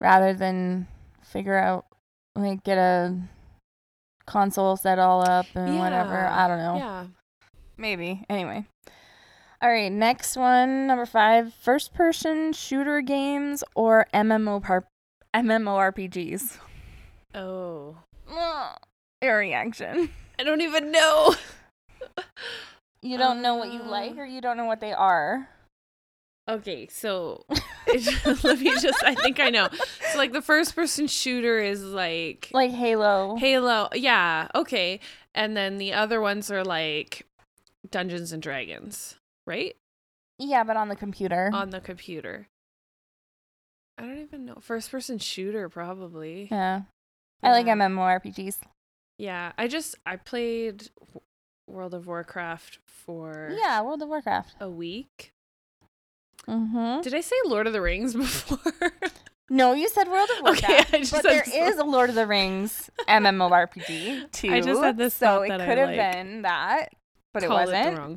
rather than figure out, like, get a console set all up and whatever. I don't know. Yeah. Maybe. Anyway. All right. Next one, number five, first-person shooter games or MMORPGs? Oh. Your reaction. I don't even know. You don't know what you like, or you don't know what they are? Okay, so let me just, I think I know. So like the first person shooter is like Halo. Yeah. Okay. And then the other ones are like Dungeons and Dragons, right? Yeah, but on the computer. I don't even know. First person shooter, probably. Yeah. I like MMORPGs. Yeah, I played World of Warcraft for... Yeah, World of Warcraft. A week. Mm-hmm. Did I say Lord of the Rings before? No, you said World of Warcraft. Okay, but there is a Lord of the Rings MMORPG too. I just had this thought that I could have been that, but it wasn't. Called it the wrong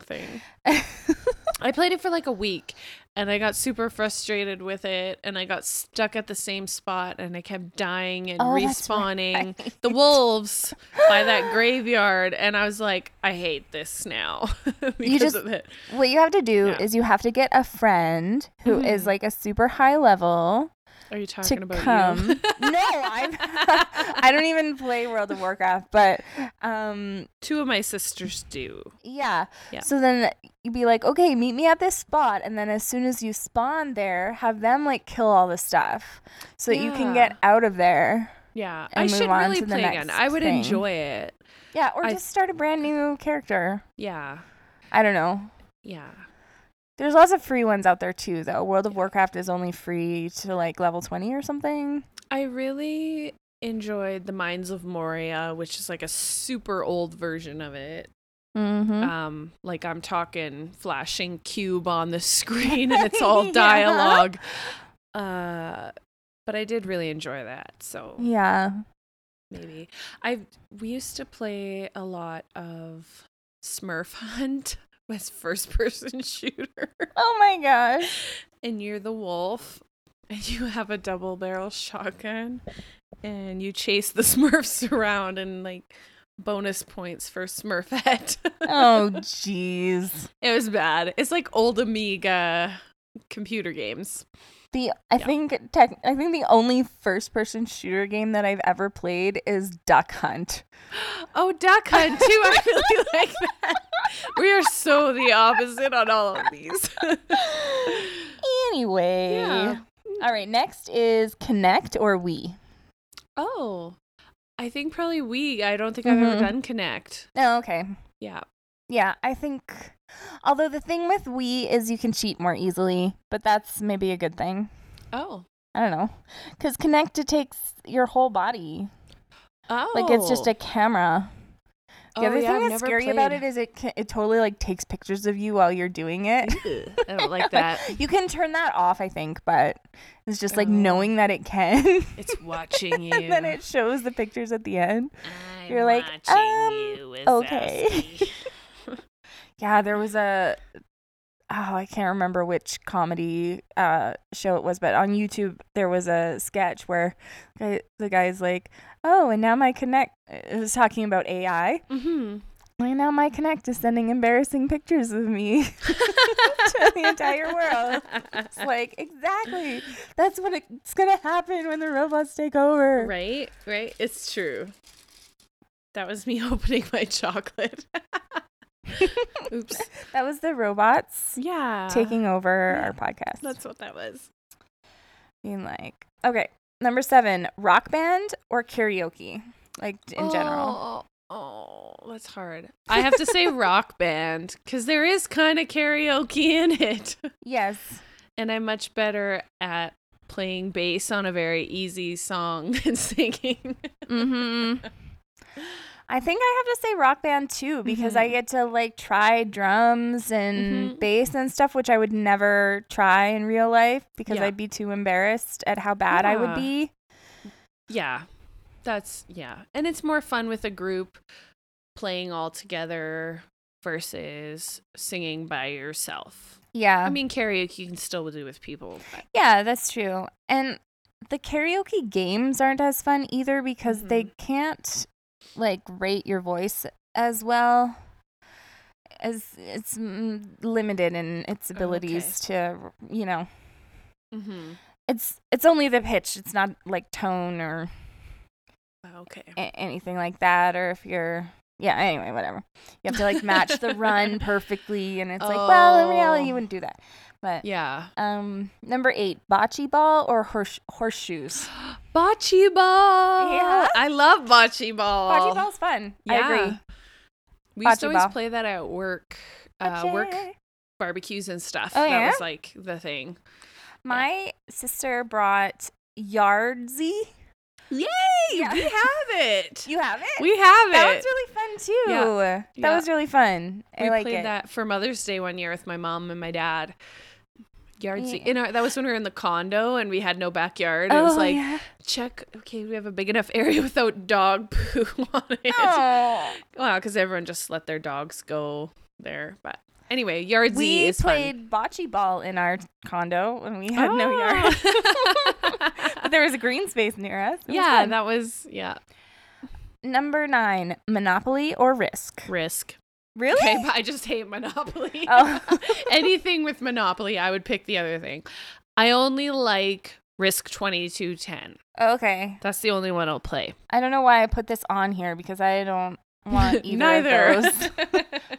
thing. I played it for like a week, and I got super frustrated with it, and I got stuck at the same spot, and I kept dying and respawning the wolves by that graveyard, and I was like, I hate this now because of it. What you have to do is you have to get a friend who is like a super high level. Are you talking about you? No, I don't even play World of Warcraft, but two of my sisters do. Yeah. So then you'd be like, okay, meet me at this spot, and then as soon as you spawn there, have them like kill all the stuff so that you can get out of there. Yeah, I should really play again. I would enjoy it. Yeah, or just start a brand new character. Yeah, I don't know. Yeah. There's lots of free ones out there, too, though. World of Warcraft is only free to, like, level 20 or something. I really enjoyed the Mines of Moria, which is, like, a super old version of it. Mm-hmm. Like, I'm talking flashing cube on the screen, and it's all dialogue. But I did really enjoy that, so. Yeah. Maybe. We used to play a lot of Smurf Hunt. Was first-person shooter. Oh, my gosh. And you're the wolf, and you have a double-barrel shotgun, and you chase the Smurfs around, and, like, bonus points for Smurfette. Oh, jeez. It was bad. It's like old Amiga computer games. I think the only first-person shooter game that I've ever played is Duck Hunt. Oh, Duck Hunt, too. I really like that. We are so the opposite on all of these. Anyway. Yeah. All right, next is Kinect or Wii. Oh, I think probably Wii. I don't think I've ever done Kinect. Oh, okay. Yeah. Yeah, I think, although the thing with Wii is you can cheat more easily, but that's maybe a good thing. Oh. I don't know. Because Kinect, it takes your whole body. Oh. Like, it's just a camera. The other thing that's scary about it is it totally, like, takes pictures of you while you're doing it. I don't like that. You can turn that off, I think, but it's just, like, knowing that it can. It's watching you. And then it shows the pictures at the end. You're like, you, okay. Yeah, there was I can't remember which comedy show it was, but on YouTube there was a sketch where the guy's like, oh, and now my Kinect, it was talking about AI, and now my Kinect is sending embarrassing pictures of me to the entire world. It's like, exactly. That's what it's going to happen when the robots take over. Right. It's true. That was me opening my chocolate. Oops. That was the robots taking over our podcast. That's what that was. Being like, okay, number 7, Rock Band or karaoke? Like, in general. Oh, that's hard. I have to say Rock Band because there is kind of karaoke in it. Yes. And I'm much better at playing bass on a very easy song than singing. Mm-hmm. I think I have to say Rock Band too, because I get to like try drums and bass and stuff, which I would never try in real life because I'd be too embarrassed at how bad I would be. Yeah, and it's more fun with a group playing all together versus singing by yourself. Yeah, I mean karaoke you can still do with people. But. Yeah, that's true, and the karaoke games aren't as fun either because they can't. Like rate your voice as well as it's limited in its abilities to, you know, it's only the pitch. It's not like tone or anything like that. Or if you're, anyway, whatever. You have to like match the run perfectly. And it's like, well, in reality, you wouldn't do that. But number 8, bocce ball or horseshoes? Bocce ball. Yeah. I love bocce ball. Bocce ball's fun. Yeah. I agree. We used to always play that at work. Work barbecues and stuff. Oh, that was like the thing. My sister brought Yahtzee. Yay! Yeah. We have it. You have it? We have that it. That was really fun, too. Yeah. That was really fun. I played that for Mother's Day one year with my mom and my dad. Yard scene. That was when we were in the condo and we had no backyard. It was like, check. Okay, we have a big enough area without dog poo on it. Oh. Wow, because everyone just let their dogs go there. But anyway, yard scene is fun. We played bocce ball in our condo and we had no yard. But there was a green space near us. That was fun. Number 9, Monopoly or Risk? Risk. Really? Okay, but I just hate Monopoly. Oh. Anything with Monopoly, I would pick the other thing. I only like Risk 2210. Okay. That's the only one I'll play. I don't know why I put this on here because I don't want either of those.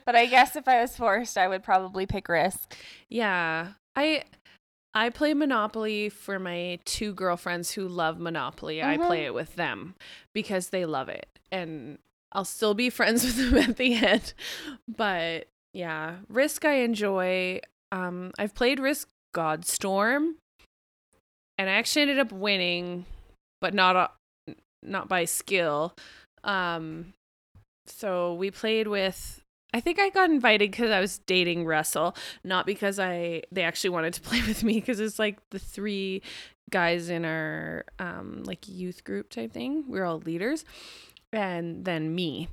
But I guess if I was forced, I would probably pick Risk. Yeah. I play Monopoly for my 2 girlfriends who love Monopoly. Mm-hmm. I play it with them because they love it. And I'll still be friends with them at the end. But yeah, Risk I enjoy. I've played Risk Godstorm and I actually ended up winning, but not by skill. So we played with, I think I got invited because I was dating Russell, not because they actually wanted to play with me, because it's like the 3 guys in our like youth group type thing. We're all leaders. And then me.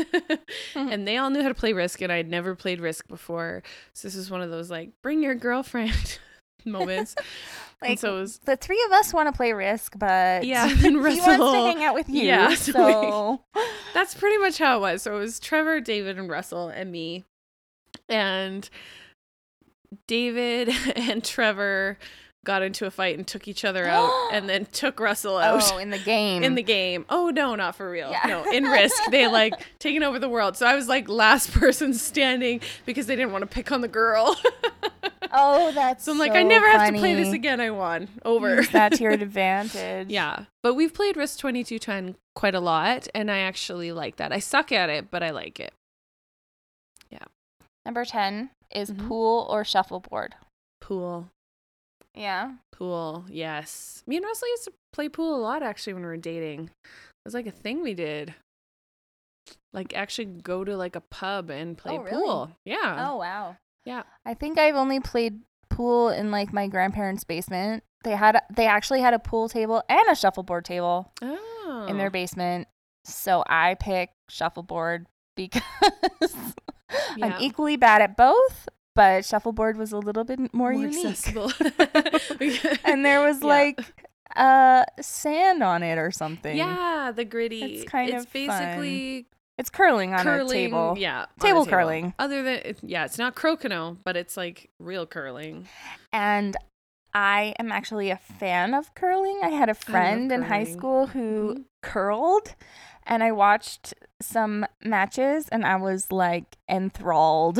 Mm-hmm. And they all knew how to play Risk, and I'd never played Risk before. So this is one of those, like, bring your girlfriend moments. Like, so it was, the 3 of us want to play Risk, but then Russell, he wants to hang out with you. Yeah, so that's pretty much how it was. So it was Trevor, David, and Russell, and me. And David and Trevor got into a fight and took each other out and then took Russell out. Oh, in the game. In the game. Oh, no, not for real. Yeah. No, in Risk. They, like, taken over the world. So I was, like, last person standing because they didn't want to pick on the girl. Oh, that's so I'm like, so I never have to play this again. I won. Over. That's your advantage. Yeah. But we've played Risk 2210 quite a lot, and I actually like that. I suck at it, but I like it. Yeah. Number 10 is pool or shuffleboard. Pool. Yeah. Pool, yes. Me and Russell used to play pool a lot, actually, when we were dating. It was, like, a thing we did. Like, actually go to, like, a pub and play pool. Yeah. Oh, wow. Yeah. I think I've only played pool in, like, my grandparents' basement. They actually had a pool table and a shuffleboard table in their basement. So I pick shuffleboard because I'm equally bad at both. But shuffleboard was a little bit more unique. Accessible. And there was like sand on it or something. Yeah, the gritty. It's basically fun. It's curling on a table. Yeah. Table curling. Other than it's not crokinole, but it's like real curling. And I am actually a fan of curling. I had a friend in high school who curled, and I watched some matches and I was like enthralled.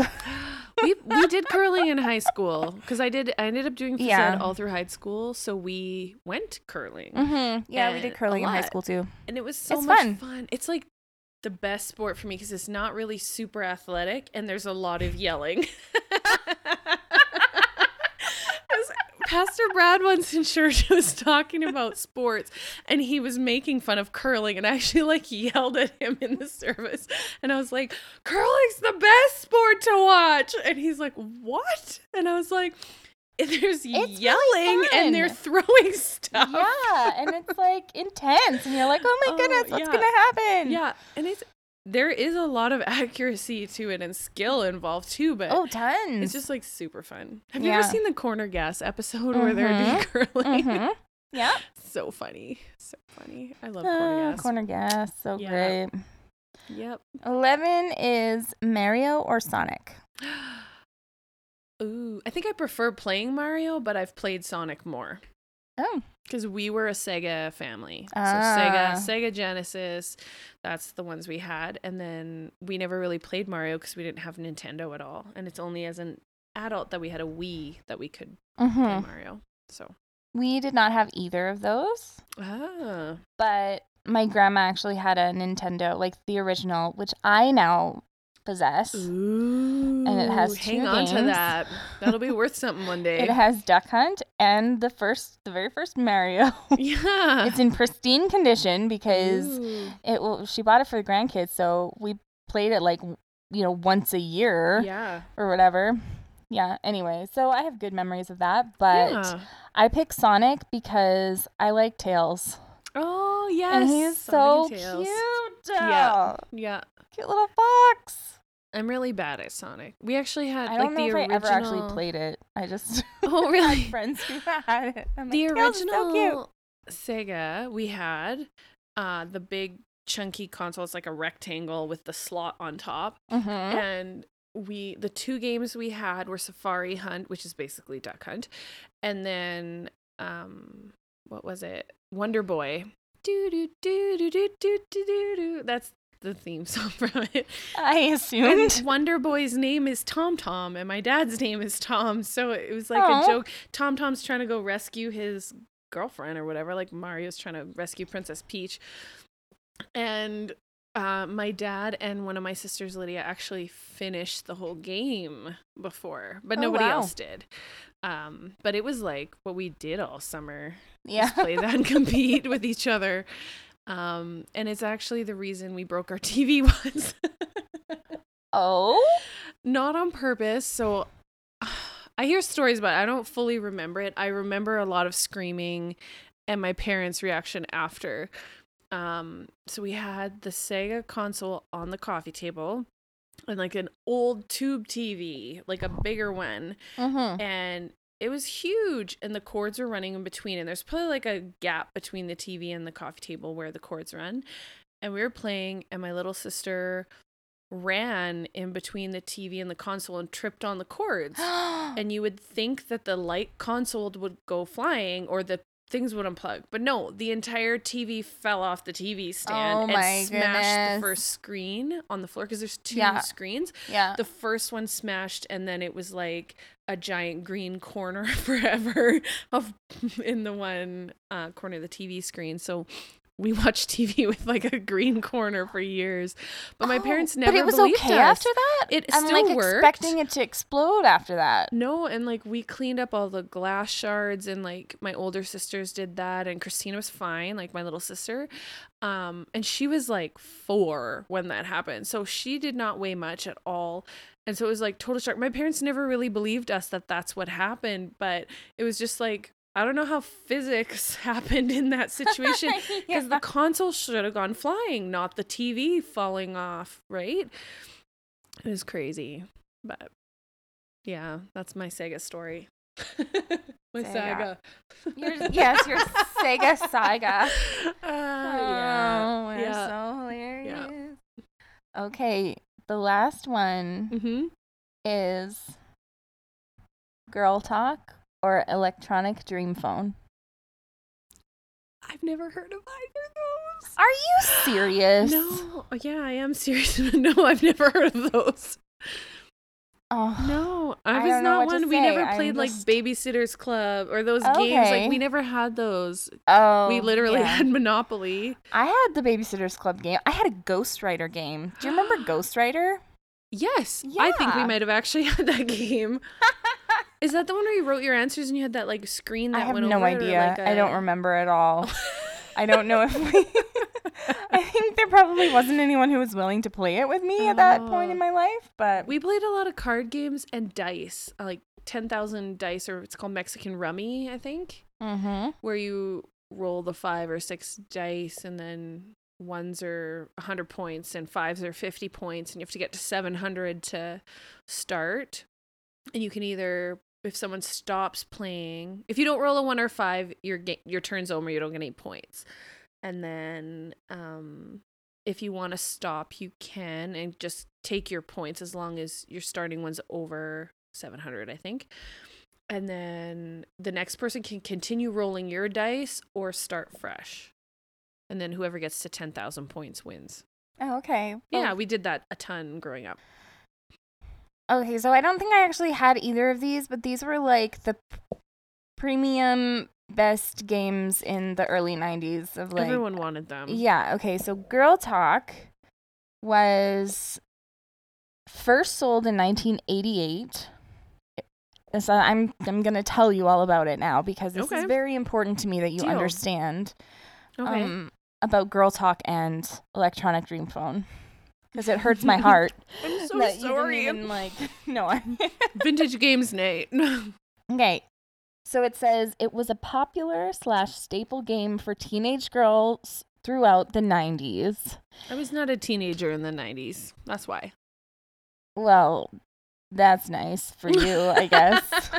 We did curling in high school because I ended up doing phys ed all through high school, so we went curling. Mm-hmm. Yeah, we did curling in high school too, and it was so much fun. It's like the best sport for me because it's not really super athletic, and there's a lot of yelling. Pastor Brad once in church was talking about sports and he was making fun of curling, and I actually like yelled at him in the service and I was like, curling's the best sport to watch, and he's like, what? And I was like, there's it's yelling really and they're throwing stuff. Yeah, and it's like intense and you're like, oh my goodness, what's gonna happen? Yeah, and there is a lot of accuracy to it and skill involved too, but tons. It's just like super fun. Have you ever seen the Corner Gas episode where they're doing curling? Mm-hmm. Yeah. So funny. So funny. I love Corner Gas. Corner Gas. So great. Yep. 11 is Mario or Sonic. Ooh, I think I prefer playing Mario, but I've played Sonic more. Oh. Because we were a Sega family. So Sega Genesis, that's the ones we had. And then we never really played Mario because we didn't have Nintendo at all. And it's only as an adult that we had a Wii that we could play Mario. So we did not have either of those. Ah. But my grandma actually had a Nintendo, like the original, which I now Possess. Ooh, and it has two games. Hang on to that. That'll be worth something one day. It has Duck Hunt and the very first Mario. Yeah. It's in pristine condition because she bought it for the grandkids, so we played it once a year. Yeah. Or whatever. Yeah. Anyway, so I have good memories of that, but I picked Sonic because I like Tails. Oh yes. And he's so cute. Yeah. Yeah. Cute little fox. I'm really bad at Sonic. We actually had I don't know if I ever actually played it. I just oh really had friends who had it. I'm the original so Sega we had the big chunky console. It's like a rectangle with the slot on top, and the two games we had were Safari Hunt, which is basically Duck Hunt, and then what was it? Wonder Boy. Do do do do do do do do. That's the theme song from it. I assumed. And Wonder Boy's name is Tom Tom, and my dad's name is Tom, so it was like a joke. Tom Tom's trying to go rescue his girlfriend or whatever, like Mario's trying to rescue Princess Peach. And my dad and one of my sisters, Lydia, actually finished the whole game before, but nobody else did. But it was like what we did all summer. Yeah. Play that and compete with each other. And it's actually the reason we broke our TV once. Not on purpose. So I hear stories, but I don't fully remember it. I remember a lot of screaming and my parents' reaction after. So we had the Sega console on the coffee table and like an old tube TV, like a bigger one. And it was huge, and the cords were running in between, and there's probably like a gap between the TV and the coffee table where the cords run. And we were playing, and my little sister ran in between the TV and the console and tripped on the cords. And you would think that the light console would go flying or the things would unplug. But no, the entire TV fell off the TV stand and smashed the first screen on the floor, because there's two screens. Yeah. The first one smashed, and then it was like a giant green corner forever in the one corner of the TV screen. So we watched TV with like a green corner for years. But my parents never believed us. But it was okay after that? It still worked. I'm expecting it to explode after that. No, and like we cleaned up all the glass shards, and like my older sisters did that, and Christina was fine, like my little sister. And she was like 4 when that happened. So she did not weigh much at all. And so it was like total shock. My parents never really believed us that that's what happened, but it was just like, I don't know how physics happened in that situation, because the console should have gone flying, not the TV falling off, right? It was crazy. But yeah, that's my Sega story. My Sega. Your Sega saga. So hilarious. Yeah. Okay, the last one is Girl Talk. Or Electronic Dream Phone. I've never heard of either of those. Are you serious? No. Yeah, I am serious. No, I've never heard of those. Oh, no, I was not one. We never played like Babysitter's Club or those games. Like we never had those. Oh, we literally had Monopoly. I had the Babysitter's Club game. I had a Ghost Rider game. Do you remember Ghost Rider? Yes. Yeah. I think we might have actually had that game. Is that the one where you wrote your answers and you had that like screen that went over? I have no idea. I don't remember at all. I don't know if we... I think there probably wasn't anyone who was willing to play it with me at that point in my life, but... We played a lot of card games and dice, like 10,000 dice, or it's called Mexican Rummy, I think, where you roll the 5 or 6 dice, and then ones are 100 points and 5s are 50 points, and you have to get to 700 to start. And you can either... If someone stops playing, if you don't roll a 1 or 5, your turn's over. You don't get any points. And then if you want to stop, you can, and just take your points as long as your starting one's over 700, I think. And then the next person can continue rolling your dice or start fresh. And then whoever gets to 10,000 points wins. Oh, okay. Well, yeah, we did that a ton growing up. Okay, so I don't think I actually had either of these, but these were like the premium best games in the early 90s. Of like, everyone wanted them. Yeah, okay, so Girl Talk was first sold in 1988. So I'm going to tell you all about it now because this is very important to me that you understand about Girl Talk and Electronic Dream Phone. Because it hurts my heart. I'm so sorry. Vintage games, Nate. Okay. So it says it was a popular / staple game for teenage girls throughout the 90s. I was not a teenager in the 90s. That's why. Well, that's nice for you, I guess.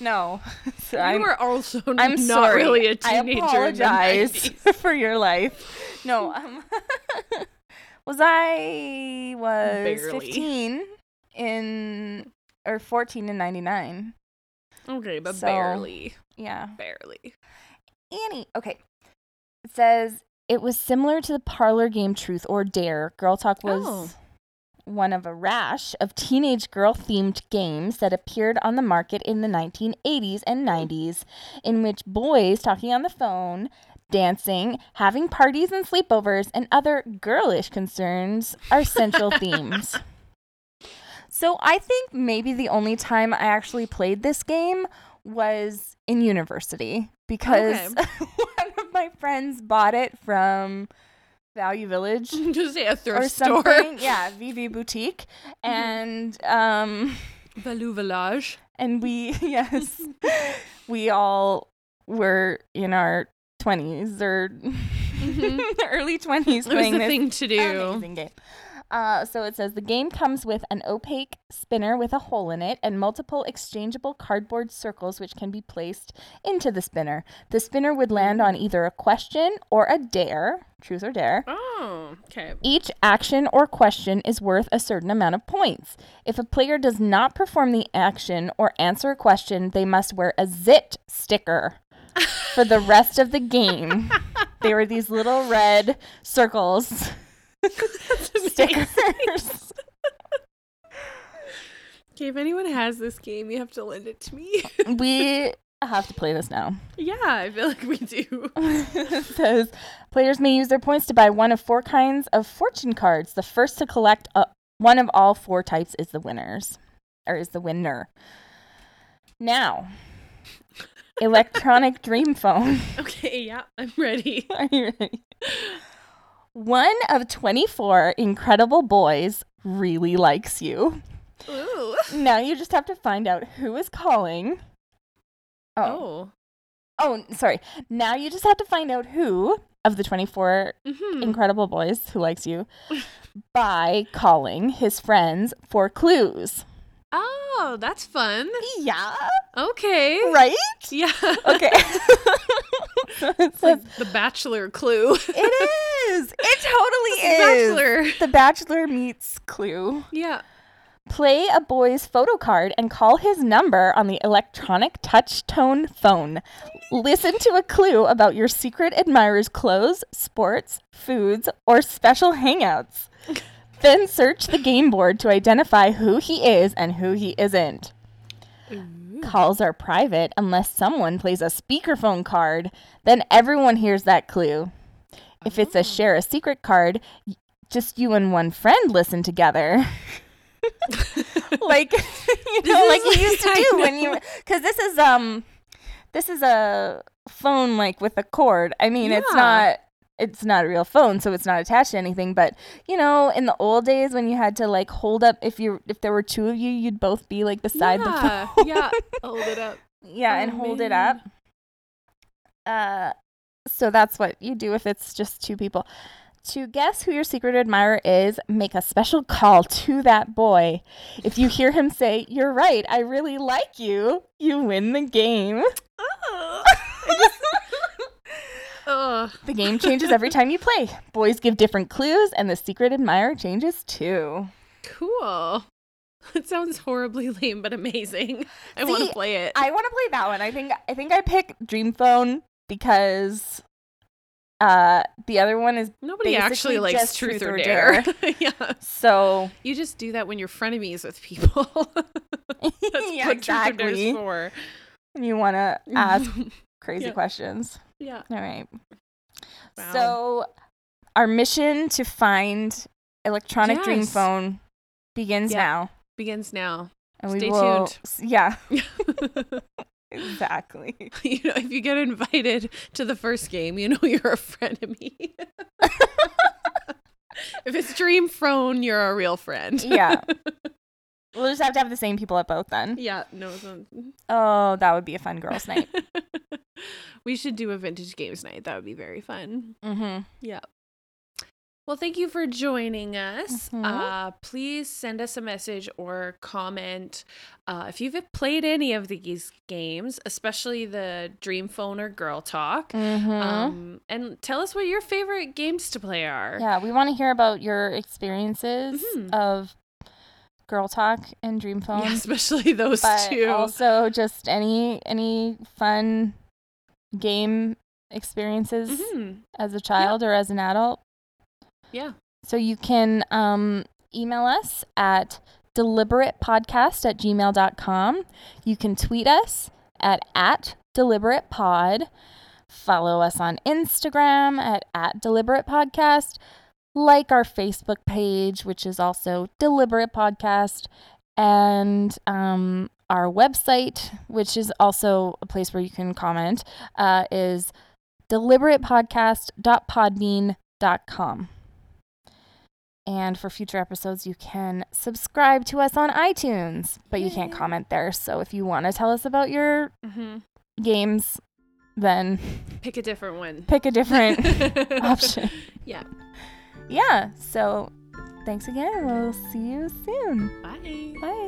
No. So you were also not really a teenager. I apologize in the 90s. For your life. No. I was 15 in, or 14 in 99. Okay, but so, barely. Yeah. Barely. Okay. It says, it was similar to the parlor game Truth or Dare. Girl Talk was one of a rash of teenage girl-themed games that appeared on the market in the 1980s and 90s, in which boys talking on the phone, dancing, having parties and sleepovers, and other girlish concerns are central themes. So I think maybe the only time I actually played this game was in university because one of my friends bought it from Value Village. Just a thrift store. Yeah, VV Boutique. And Value Village. And we all were in our 20s or early 20s playing this thing to do. Amazing game. So it says the game comes with an opaque spinner with a hole in it and multiple exchangeable cardboard circles which can be placed into the spinner. The spinner would land on either a question or a dare, truth or dare. Oh, okay. Each action or question is worth a certain amount of points. If a player does not perform the action or answer a question, they must wear a zit sticker for the rest of the game. They were these little red circles. Stickers. Okay, if anyone has this game, you have to lend it to me. We have to play this now. Yeah, I feel like we do. It says, players may use their points to buy one of 4 kinds of fortune cards. The first to collect one of all 4 types is the winners, or is the winner. Now, Electronic Dream Phone. Okay, yeah, I'm ready. Are you ready? One of 24 incredible boys really likes you. Ooh. Now you just have to find out who is calling. Sorry. Now you just have to find out who of the 24 incredible boys who likes you by calling his friends for clues. Oh, that's fun. Yeah. Okay. Right? Yeah. Okay. It's like The Bachelor Clue. It is. It totally is. The Bachelor meets Clue. Yeah. Play a boy's photo card and call his number on the electronic touch tone phone. Listen to a clue about your secret admirer's clothes, sports, foods, or special hangouts. Then search the game board to identify who he is and who he isn't. Ooh. Calls are private unless someone plays a speakerphone card. Then everyone hears that clue. If it's a share a secret card, just you and one friend listen together. You used to do when you... Because this is a phone, with a cord. I mean, It's not a real phone, so it's not attached to anything. But, in the old days when you had to, hold up, if there were 2 of you, you'd both be, beside the phone. Yeah, hold it up. Yeah, hold it up. So that's what you do if it's just 2 people. To guess who your secret admirer is, make a special call to that boy. If you hear him say, "You're right, I really like you," you win the game. Oh. The game changes every time you play. Boys give different clues, and the secret admirer changes too. Cool. That sounds horribly lame, but amazing. I want to play it. I want to play that one. I think I picked Dream Phone because the other one is nobody actually likes Truth or Dare. Yeah. So you just do that when you're frenemies with people. That's what exactly. Truth or Dare is for. And you want to ask crazy questions. Yeah. All right. Wow. So our mission to find Electronic Dream Phone Begins now. And Stay tuned. Yeah. Exactly. You know, if you get invited to the first game, you know you're a frenemy. If it's Dream Phone, you're a real friend. Yeah. We'll just have to have the same people at both then. Yeah. No. Oh, that would be a fun girls' night. We should do a vintage games night. That would be very fun. Mm-hmm. Yeah. Well, thank you for joining us. Mm-hmm. Please send us a message or comment if you've played any of these games, especially the Dream Phone or Girl Talk. Mm-hmm. And tell us what your favorite games to play are. Yeah, we want to hear about your experiences of Girl Talk and Dream Phone. Yeah, especially those two. Also, just any fun game experiences as a child or as an adult. Yeah. So you can email us at deliberatepodcast@gmail.com. You can tweet us at deliberatepod. Follow us on Instagram at deliberatepodcast. Like our Facebook page, which is also Deliberate Podcast. And our website, which is also a place where you can comment, is deliberatepodcast.podbean.com. And for future episodes, you can subscribe to us on iTunes, but you can't comment there. So if you want to tell us about your games, then pick a different one. Pick a different option. Yeah. Yeah. So thanks again. We'll see you soon. Bye. Bye.